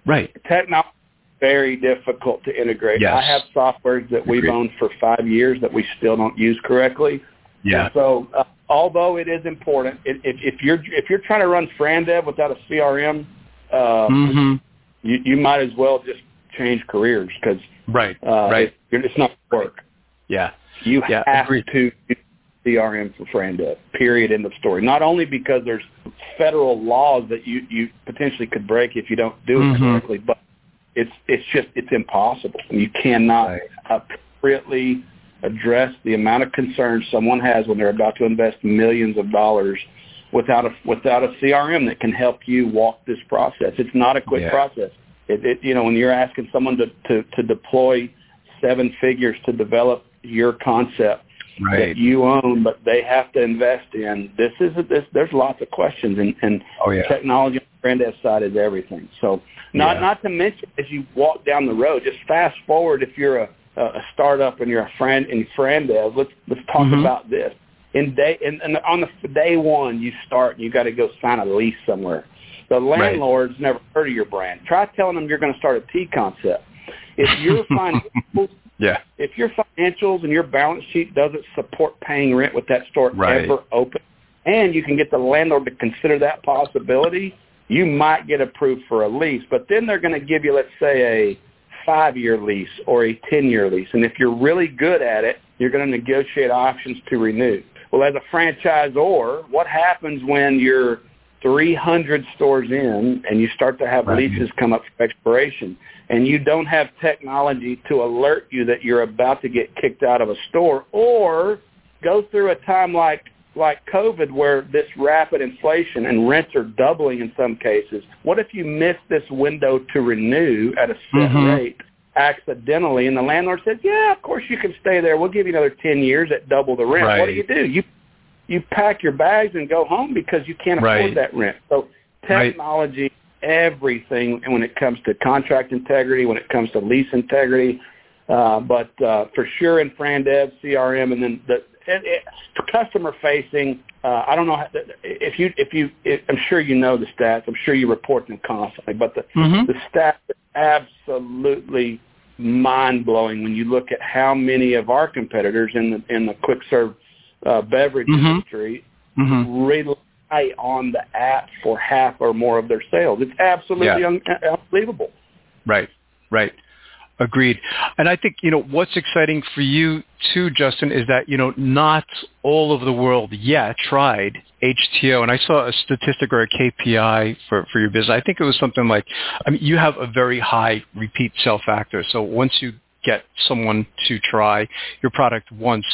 right. technology is very difficult to integrate. Yes. I have softwares that Agreed. we've owned for five years that we still don't use correctly. Yeah. And so uh, although it is important, if, if, you're, if you're trying to run FranDev without a C R M, uh, mm-hmm. You, you might as well just change careers because right, uh, right. It, it's not work. Yeah, you yeah, have agreed. to use C R M for FranDev. Period. End of story. Not only because there's federal laws that you, you potentially could break if you don't do it mm-hmm. correctly, but it's it's just it's impossible. You cannot right. appropriately address the amount of concern someone has when they're about to invest millions of dollars without a without a C R M that can help you walk this process. It's not a quick yeah. process. It, it, you know, when you're asking someone to, to, to deploy seven figures to develop your concept right. that you own, but they have to invest in, this is a, this. There's lots of questions, and, and oh, yeah. technology on the franchise side is everything. So not yeah. not to mention, as you walk down the road, just fast forward if you're a, a startup and you're a friend in franchise, let's let's talk mm-hmm. about this. In day and on the day one you start, you got to go sign a lease somewhere. The landlord's right. never heard of your brand. Try telling them you're going to start a tea concept. If your financials, yeah. if your financials and your balance sheet doesn't support paying rent with that store right. ever open, and you can get the landlord to consider that possibility, you might get approved for a lease. But then they're going to give you, let's say, a five-year lease or a ten-year lease. And if you're really good at it, you're going to negotiate options to renew. Well, as a franchisor, what happens when you're three hundred stores in and you start to have right. leases come up for expiration and you don't have technology to alert you that you're about to get kicked out of a store or go through a time like like COVID where this rapid inflation and rents are doubling in some cases? What if you miss this window to renew at a set mm-hmm. rate accidentally and the landlord says, yeah, of course you can stay there. We'll give you another ten years at double the rent. Right. What do you do? You You pack your bags and go home because you can't afford right. that rent. So technology, right. everything, and when it comes to contract integrity, when it comes to lease integrity, uh, but uh, for sure in FranDev, C R M, and then the and it, customer facing. Uh, I don't know how, if you if you. If, I'm sure you know the stats. I'm sure you report them constantly. But the mm-hmm. the stats are absolutely mind blowing when you look at how many of our competitors in the in the quick serve. Uh, beverage mm-hmm. industry mm-hmm. rely on the app for half or more of their sales. It's absolutely yeah. un- unbelievable. Right, right. Agreed. And I think, you know, what's exciting for you too, Justin, is that, you know, not all of the world yet tried HTeaO. And I saw a statistic or a K P I for, for your business. I think it was something like, I mean, you have a very high repeat sell factor. So once you get someone to try your product once,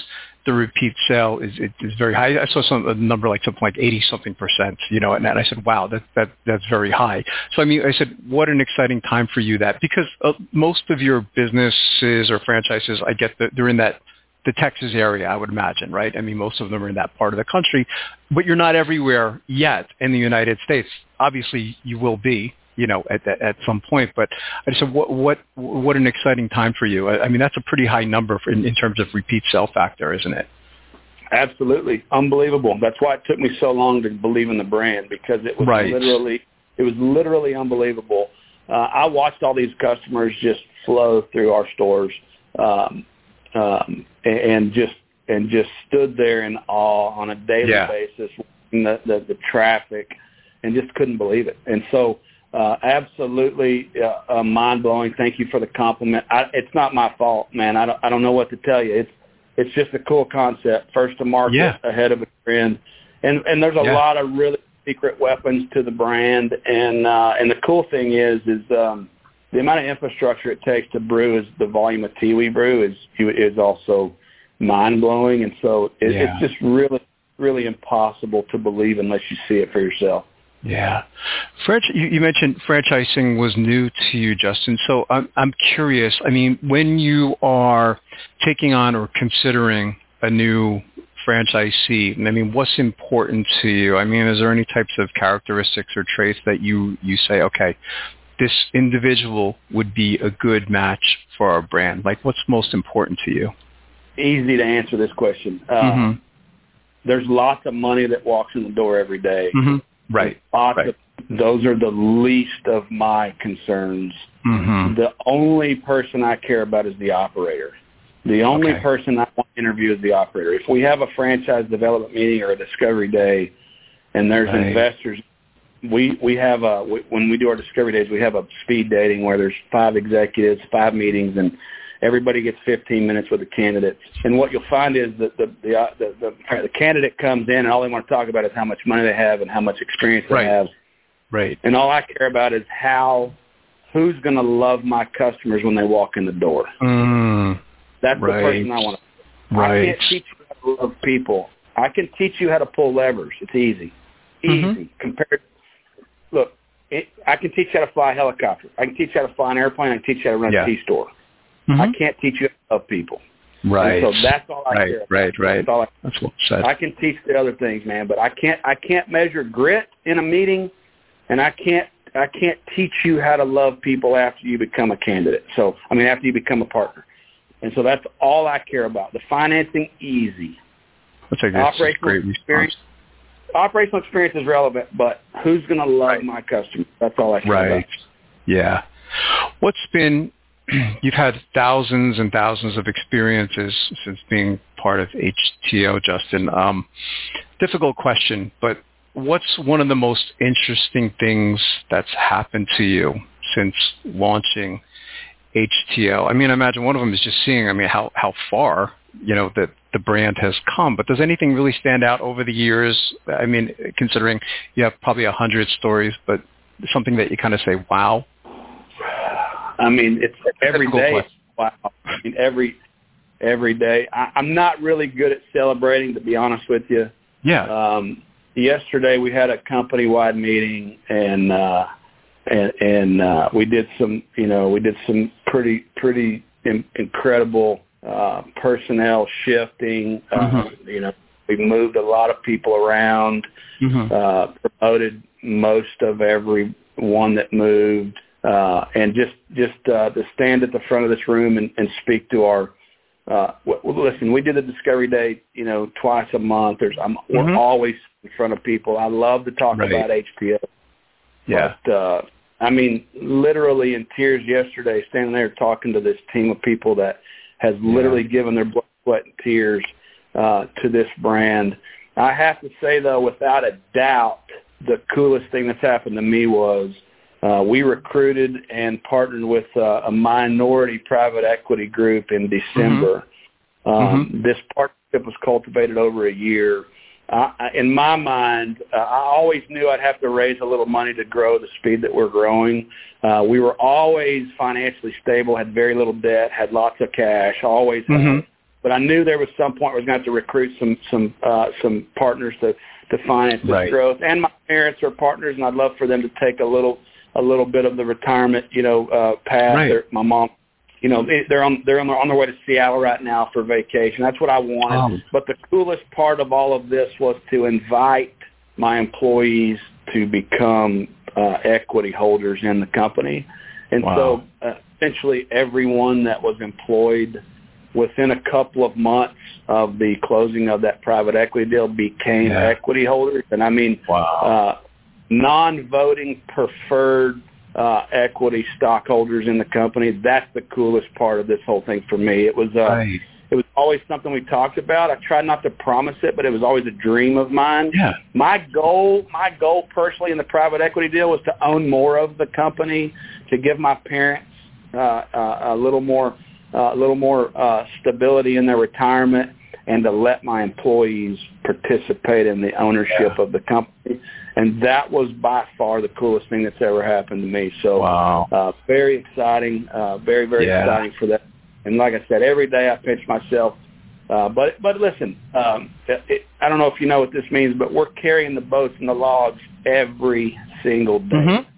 the repeat sale is it is very high. I saw some a number like something like eighty something percent, you know, and I said, wow, that that that's very high. So I mean, I said, what an exciting time for you that because uh, most of your businesses or franchises, I get that they're in that the Texas area, I would imagine, right? I mean, most of them are in that part of the country, but you're not everywhere yet in the United States. Obviously, you will be, you know, at at some point. But I said, what what what an exciting time for you. I, I mean, that's a pretty high number for, in, in terms of repeat sell factor, isn't it? Absolutely. Unbelievable. That's why it took me so long to believe in the brand, because it was right. literally it was literally unbelievable. Uh, I watched all these customers just flow through our stores um, um, and just and just stood there in awe on a daily yeah. basis, the, the, the traffic, and just couldn't believe it. And so Uh, absolutely uh, uh, mind-blowing. Thank you for the compliment. I, it's not my fault, man. I don't, I don't know what to tell you. It's it's just a cool concept, first to market, yeah. ahead of a trend. And and there's a yeah. lot of really secret weapons to the brand. And uh, and the cool thing is is um, the amount of infrastructure it takes to brew is the volume of tea we brew is is also mind-blowing. And so it, yeah. it's just really, really impossible to believe unless you see it for yourself. Yeah. Franch- you, you mentioned franchising was new to you, Justin. So I'm, I'm curious, I mean, when you are taking on or considering a new franchisee, I mean, what's important to you? I mean, is there any types of characteristics or traits that you, you say, okay, this individual would be a good match for our brand? Like, what's most important to you? Easy to answer this question. Uh, mm-hmm. There's lots of money that walks in the door every day. Mm-hmm. Right. right. Those are the least of my concerns. Mm-hmm. The only person I care about is the operator. The only okay. person I want to interview is the operator. If we have a franchise development meeting or a discovery day and there's right. investors, we, we have a, we, when we do our discovery days, we have a speed dating where there's five executives, five meetings, and everybody gets fifteen minutes with the candidates. And what you'll find is that the the, uh, the, the the candidate comes in and all they want to talk about is how much money they have and how much experience they right. have. Right. And all I care about is how who's going to love my customers when they walk in the door? Mm, That's right. The person I want to. Right. I can't teach you how to love people. I can teach you how to pull levers. It's easy. Easy. Mm-hmm. Compared. Look, it, I can teach you how to fly a helicopter. I can teach you how to fly an airplane. I can teach you how to run yeah. a C-store. Mm-hmm. I can't teach you how to love people. Right. And so that's all I right, care about. Right, right, That's all I care about. That's well said. I can teach the other things, man, but I can't I can't measure grit in a meeting, and I can't I can't teach you how to love people after you become a candidate. So, I mean, after you become a partner. And so that's all I care about. The financing, easy. That's a good, that's a great response. Operational experience is relevant, but who's going to love right. my customer? That's all I care right. about. Right. Yeah. What's been... You've had thousands and thousands of experiences since being part of HTeaO, Justin. Um, difficult question, but what's one of the most interesting things that's happened to you since launching HTeaO? I mean, I imagine one of them is just seeing, I mean, how, how far, you know, that the brand has come. But does anything really stand out over the years? I mean, considering you have probably a hundred stories, but something that you kind of say, wow. I mean, it's every day. Wow. I mean, every every day. I, I'm not really good at celebrating, to be honest with you. Yeah. Um, yesterday we had a company-wide meeting, and uh, and, and uh, we did some, you know, we did some pretty pretty in, incredible uh, personnel shifting. Mm-hmm. Uh, you know, we moved a lot of people around, mm-hmm. uh, promoted most of every one that moved. Uh, and just just uh, to stand at the front of this room and, and speak to our uh, w- listen. We did the Discovery Day, you know, twice a month. There's I'm mm-hmm. we're always in front of people. I love to talk right. about HTeaO. Yeah, but, uh, I mean, literally in tears yesterday, standing there talking to this team of people that has literally yeah. given their blood, sweat, and tears uh, to this brand. I have to say though, without a doubt, the coolest thing that's happened to me was. Uh, we recruited and partnered with uh, a minority private equity group in December. Mm-hmm. Um, mm-hmm. This partnership was cultivated over a year. Uh, in my mind, uh, I always knew I'd have to raise a little money to grow the speed that we're growing. Uh, we were always financially stable, had very little debt, had lots of cash, always mm-hmm. had. But I knew there was some point where I was going to have to recruit some some uh, some partners to, to finance this right. growth. And my parents are partners, and I'd love for them to take a little – a little bit of the retirement, you know, uh, path. Right. My mom, you know, they're on they're on their, on their way to Seattle right now for vacation. That's what I wanted. Um, but the coolest part of all of this was to invite my employees to become uh, equity holders in the company. And wow. so uh, essentially everyone that was employed within a couple of months of the closing of that private equity deal became yeah. equity holders. And I mean, wow. uh, non-voting preferred uh, equity stockholders in the company. That's the coolest part of this whole thing for me. It was uh, right. it was always something we talked about. I tried not to promise it, but it was always a dream of mine. Yeah. My goal, my goal personally in the private equity deal was to own more of the company, to give my parents uh, uh, a little more, uh, a little more uh, stability in their retirement, and to let my employees participate in the ownership yeah. of the company. And that was by far the coolest thing that's ever happened to me. So wow. uh, very exciting, uh, very, very yeah. exciting for that. And like I said, every day I pinch myself. Uh, but but listen, um, it, it, I don't know if you know what this means, but we're carrying the boats and the logs every single day. Mm-hmm.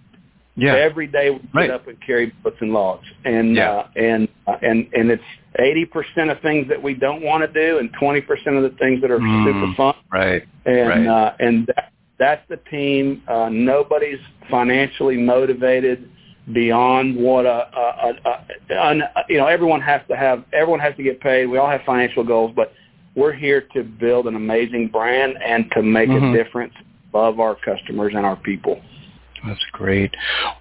Yeah. Every day we get right. up and carry boats and logs, and yeah. uh, and uh, and and it's eighty percent of things that we don't want to do, and twenty percent of the things that are mm, super fun. Right. And right. Uh, and that, that's the team. Uh, nobody's financially motivated beyond what a, a, a, a, a you know everyone has to have. Everyone has to get paid. We all have financial goals, but we're here to build an amazing brand and to make mm-hmm. a difference above our customers and our people. That's great.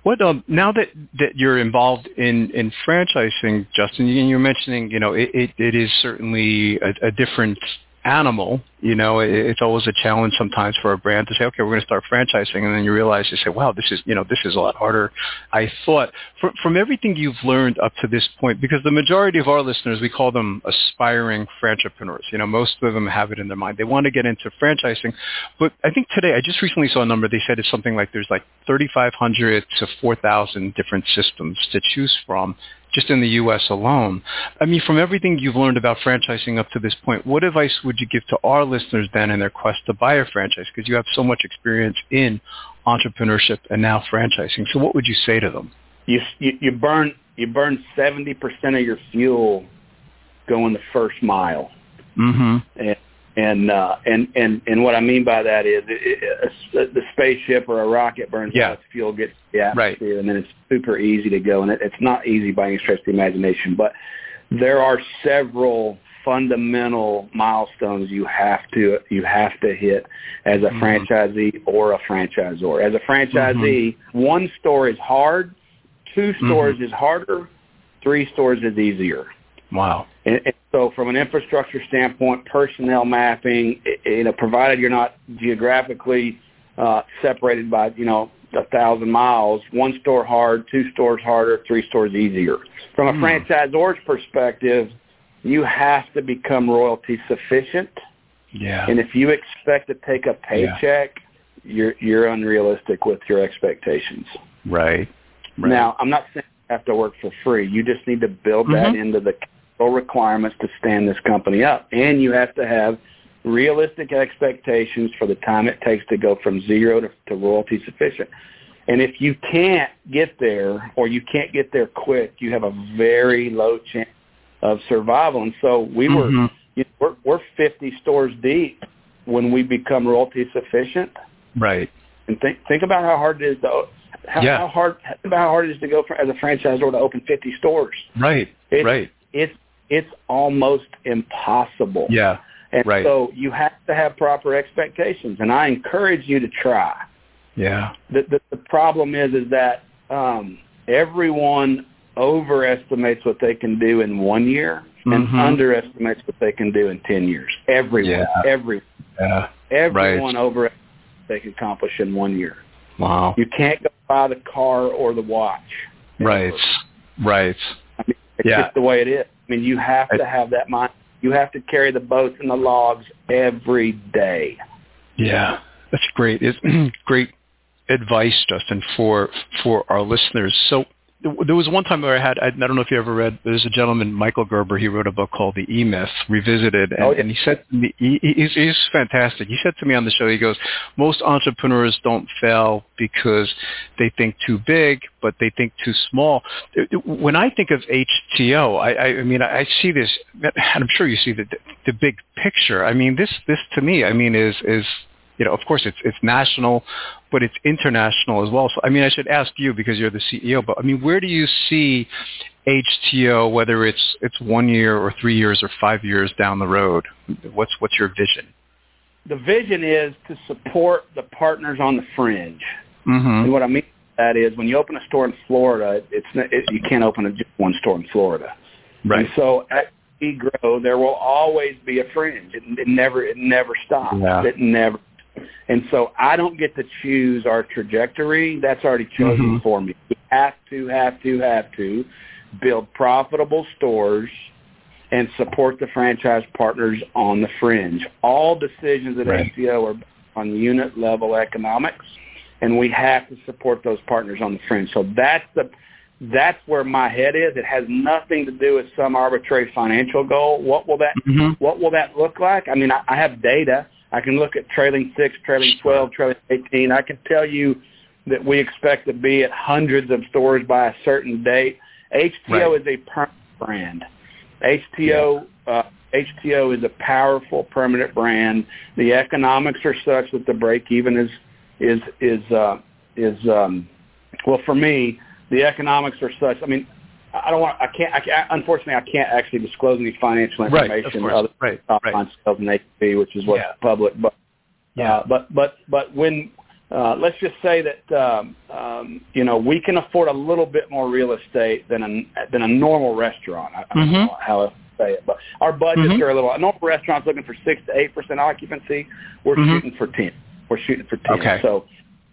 What um, now that, that you're involved in, in franchising, Justin, and you, you're mentioning, you know, it, it, it is certainly a, a different animal, you know, it, it's always a challenge sometimes for a brand to say, okay, we're going to start franchising. And then you realize, you say, wow, this is, you know, this is a lot harder. I thought from, from everything you've learned up to this point, because the majority of our listeners, we call them aspiring franchipreneurs. You know, most of them have it in their mind. They want to get into franchising. But I think today, I just recently saw a number. They said it's something like there's like thirty-five hundred to four thousand different systems to choose from, just in the U S alone. I mean, from everything you've learned about franchising up to this point, what advice would you give to our listeners then in their quest to buy a franchise? Because you have so much experience in entrepreneurship and now franchising. So what would you say to them? You you, you burn you burn seventy percent of your fuel going the first mile. Mm-hmm. And and, uh, and and and what I mean by that is it, it, a, the spaceship or a rocket burns yeah. out, fuel gets the atmosphere, right. and then it's super easy to go. And it, it's not easy by any stretch of the imagination, but there are several fundamental milestones you have to you have to hit as a mm-hmm. franchisee or a franchisor. As a franchisee, mm-hmm. one store is hard, two stores mm-hmm. is harder, three stores is easier. Wow. And, and so from an infrastructure standpoint, personnel mapping, you know, provided you're not geographically uh, separated by, you know, a thousand miles, one store hard, two stores harder, three stores easier. From a mm. franchisor's perspective, you have to become royalty sufficient. Yeah. And if you expect to take a paycheck, yeah. you're you're unrealistic with your expectations. Right. right. Now, I'm not saying you have to work for free. You just need to build mm-hmm. that into the requirements to stand this company up, and you have to have realistic expectations for the time it takes to go from zero to, to royalty sufficient. And if you can't get there, or you can't get there quick, you have a very low chance of survival. And so we were mm-hmm. you know, we're, we're fifty stores deep when we become royalty sufficient, right? And think think about how hard it is to how, yeah. how hard about how hard it is to go for, as a franchisor to open fifty stores, right? It's, right. It's it's almost impossible. Yeah, and right. so you have to have proper expectations, and I encourage you to try. Yeah. The the, the problem is is that um, everyone overestimates what they can do in one year and mm-hmm. underestimates what they can do in ten years. Everyone, yeah. everyone, yeah. everyone right. overestimates what they can accomplish in one year. Wow. You can't go buy the car or the watch. Right. Right. I mean, It's yeah. just the way it is. I mean, you have to have that mind. You have to carry the boats and the logs every day. Yeah, that's great. It's great advice, Justin, for for our listeners. So there was one time where I had, I don't know if you ever read, there's a gentleman, Michael Gerber, he wrote a book called The E-Myth, Revisited, and, oh, yeah. and he said to me, he, he's, he's fantastic. He said to me on the show, he goes, most entrepreneurs don't fail because they think too big, but they think too small. When I think of HTeaO, I, I mean, I see this, and I'm sure you see the, the big picture. I mean, this, this to me, I mean, is is... You know, of course, it's it's national, but it's international as well. So, I mean, I should ask you because you're the C E O. But I mean, where do you see HTeaO? Whether it's it's one year or three years or five years down the road, what's what's your vision? The vision is to support the partners on the fringe. Mm-hmm. And what I mean by that is, when you open a store in Florida, it's it, you can't open a, just one store in Florida. Right. And so. At, we grow, there will always be a fringe. It, it never it never stops. Yeah. It never. And so I don't get to choose our trajectory. That's already chosen mm-hmm. for me. We have to, have to, have to build profitable stores and support the franchise partners on the fringe. All decisions at right. HTeaO are on unit level economics, and we have to support those partners on the fringe. So that's the that's where my head is. It has nothing to do with some arbitrary financial goal. What will that mm-hmm. What will that look like? I mean, I, I have data. I can look at trailing six, trailing twelve, trailing eighteen. I can tell you that we expect to be at hundreds of stores by a certain date. HTeaO right. is a permanent brand. HTeaO yeah. uh, HTeaO is a powerful permanent brand. The economics are such that the break even is is is uh, is um, well for me. The economics are such. I mean, I don't want. I can't. I can't unfortunately, I can't actually disclose any financial information right, other than top right, line right. sales and A C V, which is what's yeah. public. But yeah, uh, but but but when uh, let's just say that um, um, you know we can afford a little bit more real estate than a than a normal restaurant. I, I mm-hmm. don't know how say it, but our budgets mm-hmm. are a little. Normal restaurants looking for six to eight percent occupancy. We're mm-hmm. shooting for ten. We're shooting for ten. Okay. So,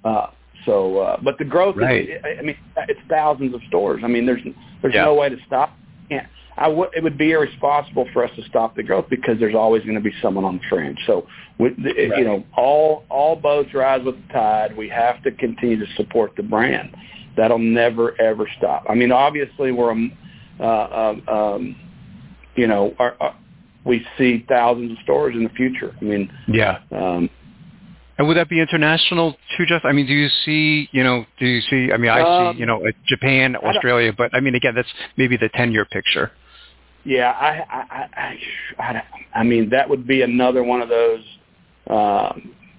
uh, so, uh, but the growth. Right. Is, I mean, it's thousands of stores. I mean, there's there's yeah. no way to stop. Yeah. I w- it would be irresponsible for us to stop the growth because there's always going to be someone on the fringe. So, with the, right. you know, all all boats rise with the tide. We have to continue to support the brand. That'll never ever stop. I mean, obviously, we're, uh, um, you know, our, our, we see thousands of stores in the future. I mean, yeah. Um, and would that be international too, Jeff? I mean, do you see, you know, do you see? I mean, I um, see, you know, Japan, Australia, but I mean, again, that's maybe the ten-year picture. Yeah, I, I, I, I, I mean, that would be another one of those, uh,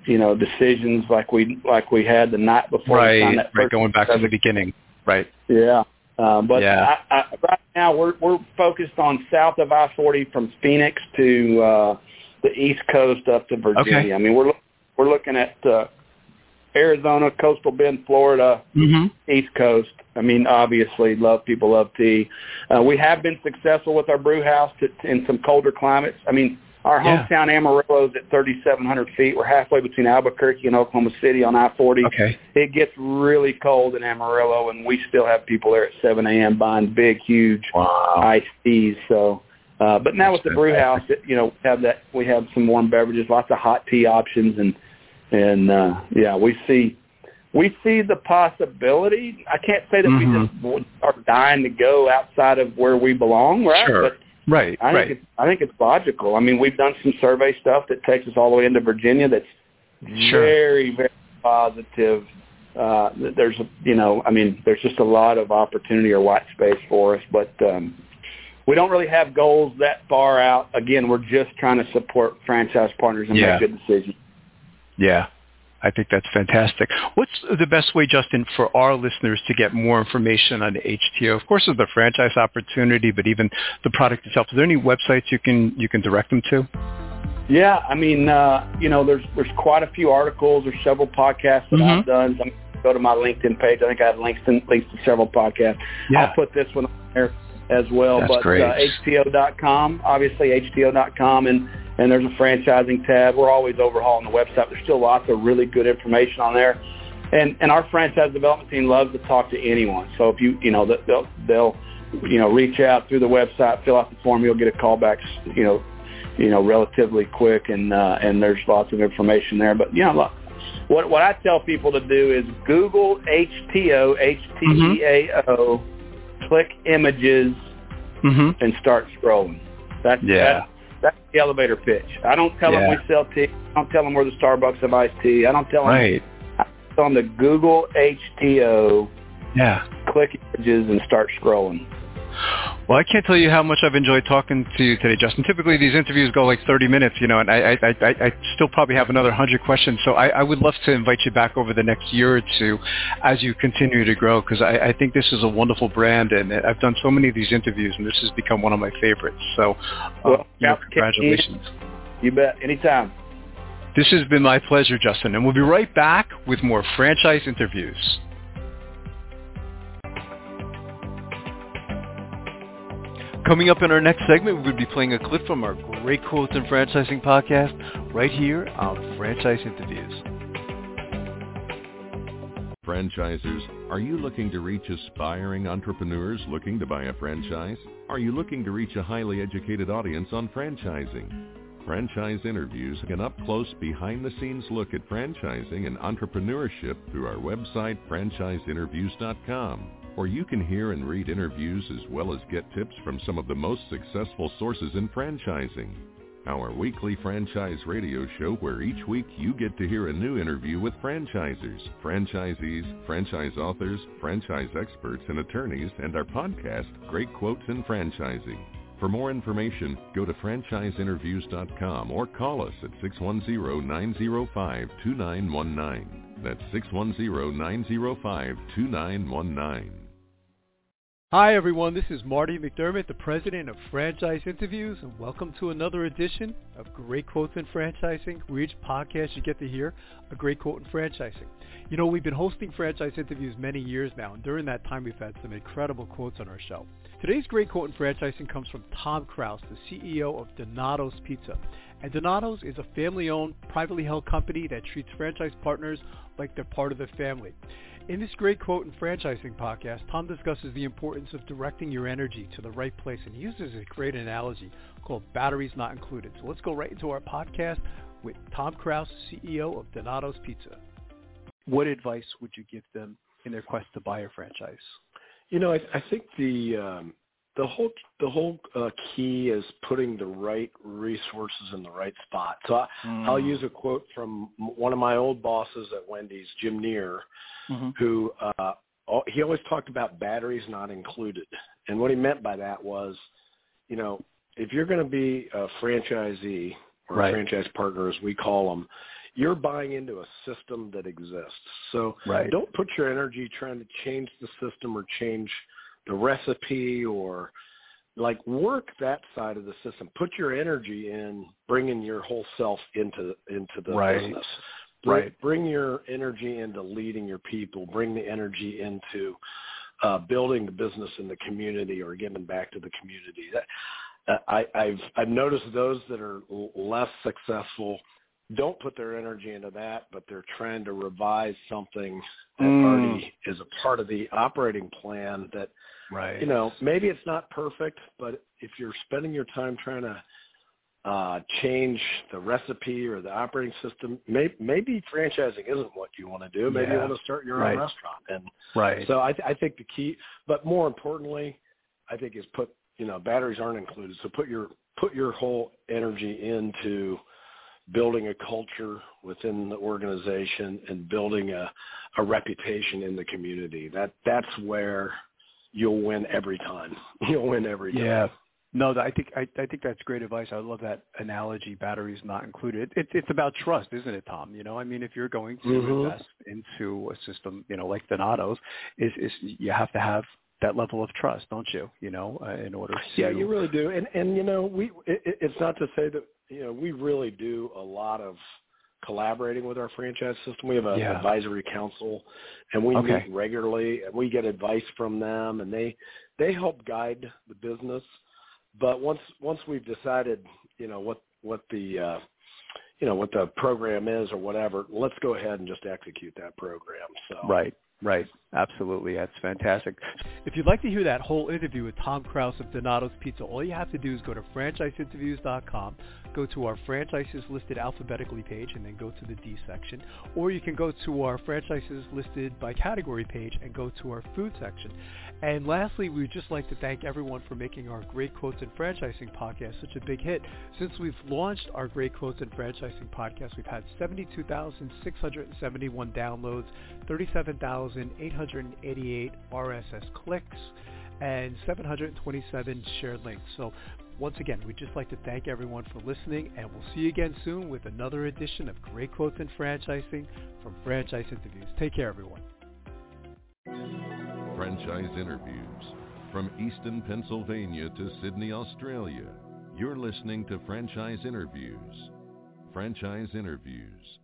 you know, decisions like we like we had the night before. Right, that right, going back to the beginning. Right. Yeah, uh, but yeah. I, I, right now we're we're focused on south of I forty from Phoenix to uh, the East Coast up to Virginia. Okay. I mean, we're we're looking at uh, Arizona, Coastal Bend, Florida, mm-hmm. East Coast. I mean, obviously, love people love tea. Uh, we have been successful with our brew house to, in some colder climates. I mean, our yeah. hometown Amarillo is at thirty-seven hundred feet. We're halfway between Albuquerque and Oklahoma City on I forty. Okay. It gets really cold in Amarillo, and we still have people there at seven a.m. buying big, huge wow. iced teas. So, uh, but now That's with the brew house, it, you know, we have that we have some warm beverages, lots of hot tea options, and and uh, yeah, we see. We see the possibility. I can't say that mm-hmm. we just are dying to go outside of where we belong, right? Sure. But right, I think right. It's, I think it's logical. I mean, we've done some survey stuff that takes us all the way into Virginia that's sure. very, very positive. Uh, there's, a, you know, I mean, there's just a lot of opportunity or white space for us. But um, we don't really have goals that far out. Again, we're just trying to support franchise partners and yeah. make good decisions. Yeah. I think that's fantastic. What's the best way, Justin, for our listeners to get more information on HTeaO? Of course, there's the franchise opportunity, but even the product itself. Is there any websites you can you can direct them to? Yeah, I mean, uh, you know, there's there's quite a few articles. There's several podcasts that mm-hmm. I've done. So I'm going to go to my LinkedIn page. I think I have links to, links to several podcasts. Yeah. I'll put this one on there as well. That's but great. Uh, H T E O dot com, obviously H T E O dot com, and And there's a franchising tab. We're always overhauling the website. There's still lots of really good information on there. And and our franchise development team loves to talk to anyone. So if you, you know, they'll, they'll you know, reach out through the website, fill out the form, you'll get a call back, you know, you know, relatively quick. And uh, and there's lots of information there. But, you know, look, what, what I tell people to do is Google HTeaO, H T E A O, mm-hmm. click images, mm-hmm. and start scrolling. That's yeah. That's, That's the elevator pitch. I don't tell yeah. them we sell tea. I don't tell them we're the Starbucks of iced tea. I don't tell them. Right. I tell them to Google HTeaO, yeah. click images, and start scrolling. Well, I can't tell you how much I've enjoyed talking to you today, Justin. Typically, these interviews go like thirty minutes, you know, and I, I, I, I still probably have another one hundred questions. So I, I would love to invite you back over the next year or two as you continue to grow, because I, I think this is a wonderful brand, and I've done so many of these interviews, and this has become one of my favorites. So well, um, you know, congratulations. You bet. Anytime. This has been my pleasure, Justin, and we'll be right back with more franchise interviews. Coming up in our next segment, we will be playing a clip from our Great Quotes in Franchising podcast right here on Franchise Interviews. Franchisers, are you looking to reach aspiring entrepreneurs looking to buy a franchise? Are you looking to reach a highly educated audience on franchising? Franchise Interviews, an up-close, behind-the-scenes look at franchising and entrepreneurship through our website, franchise interviews dot com. Or you can hear and read interviews as well as get tips from some of the most successful sources in franchising. Our weekly franchise radio show where each week you get to hear a new interview with franchisers, franchisees, franchise authors, franchise experts and attorneys, and our podcast, Great Quotes in Franchising. For more information, go to franchise interviews dot com or call us at six one zero, nine zero five, two nine one nine. That's six one zero, nine zero five, two nine one nine. Hi everyone, this is Marty McDermott, the president of Franchise Interviews, and welcome to another edition of Great Quotes in Franchising, where each podcast you get to hear a great quote in franchising. You know, we've been hosting Franchise Interviews many years now, and during that time we've had some incredible quotes on our show. Today's great quote in franchising comes from Tom Krause, the C E O of Donato's Pizza. And Donato's is a family-owned, privately held company that treats franchise partners like they're part of the family. In this great quote and franchising podcast, Tom discusses the importance of directing your energy to the right place and uses a great analogy called batteries not included. So let's go right into our podcast with Tom Krause, C E O of Donato's Pizza. What advice would you give them in their quest to buy a franchise? You know, I, I think the um, the whole the whole uh, key is putting the right resources in the right spot. So I, mm. I'll use a quote from one of my old bosses at Wendy's, Jim Neer. Mm-hmm. who uh, he always talked about batteries not included. And what he meant by that was, you know, if you're going to be a franchisee or right. a franchise partner, as we call them, you're buying into a system that exists. So right. don't put your energy trying to change the system or change the recipe or, like, work that side of the system. Put your energy in bringing your whole self into into the right. business. Right. Bring your energy into leading your people. Bring the energy into uh, building the business in the community or giving back to the community. That, uh, I, I've I've noticed those that are l- less successful don't put their energy into that, but they're trying to revise something that mm. already is a part of the operating plan. That right. you know, maybe it's not perfect, but if you're spending your time trying to Uh, change the recipe or the operating system, Maybe, maybe franchising isn't what you want to do. Maybe yeah. you want to start your right. own restaurant. And right. so I, th- I think the key, but more importantly, I think is put, you know, batteries aren't included. So put your, put your whole energy into building a culture within the organization and building a, a reputation in the community. That that's where you'll win every time. You'll win every time. Yeah. No, I think I, I think that's great advice. I love that analogy, batteries not included. It, it's about trust, isn't it, Tom? You know, I mean, if you're going to mm-hmm. invest into a system, you know, like Donato's, is, is you have to have that level of trust, don't you, you know, uh, in order to – Yeah, you really do. And, and you know, we it, it's not to say that, you know, we really do a lot of collaborating with our franchise system. We have an yeah. advisory council, and we okay. meet regularly, and we get advice from them, and they they help guide the business. But once once we've decided, you know, what what the uh, you know what the program is or whatever, let's go ahead and just execute that program. So right, right, absolutely, that's fantastic. If you'd like to hear that whole interview with Tom Krause of Donato's Pizza, all you have to do is go to franchise interviews dot com, go to our franchises listed alphabetically page, and then go to the D section, or you can go to our franchises listed by category page and go to our food section. And lastly, we'd just like to thank everyone for making our Great Quotes in Franchising podcast such a big hit. Since we've launched our Great Quotes in Franchising podcast, we've had seventy-two thousand six hundred seventy-one downloads, thirty-seven thousand eight hundred eighty-eight R S S clicks, and seven hundred twenty-seven shared links. So once again, we'd just like to thank everyone for listening, and we'll see you again soon with another edition of Great Quotes in Franchising from Franchise Interviews. Take care, everyone. Franchise Interviews. From Easton, Pennsylvania to Sydney, Australia, you're listening to Franchise Interviews. Franchise Interviews.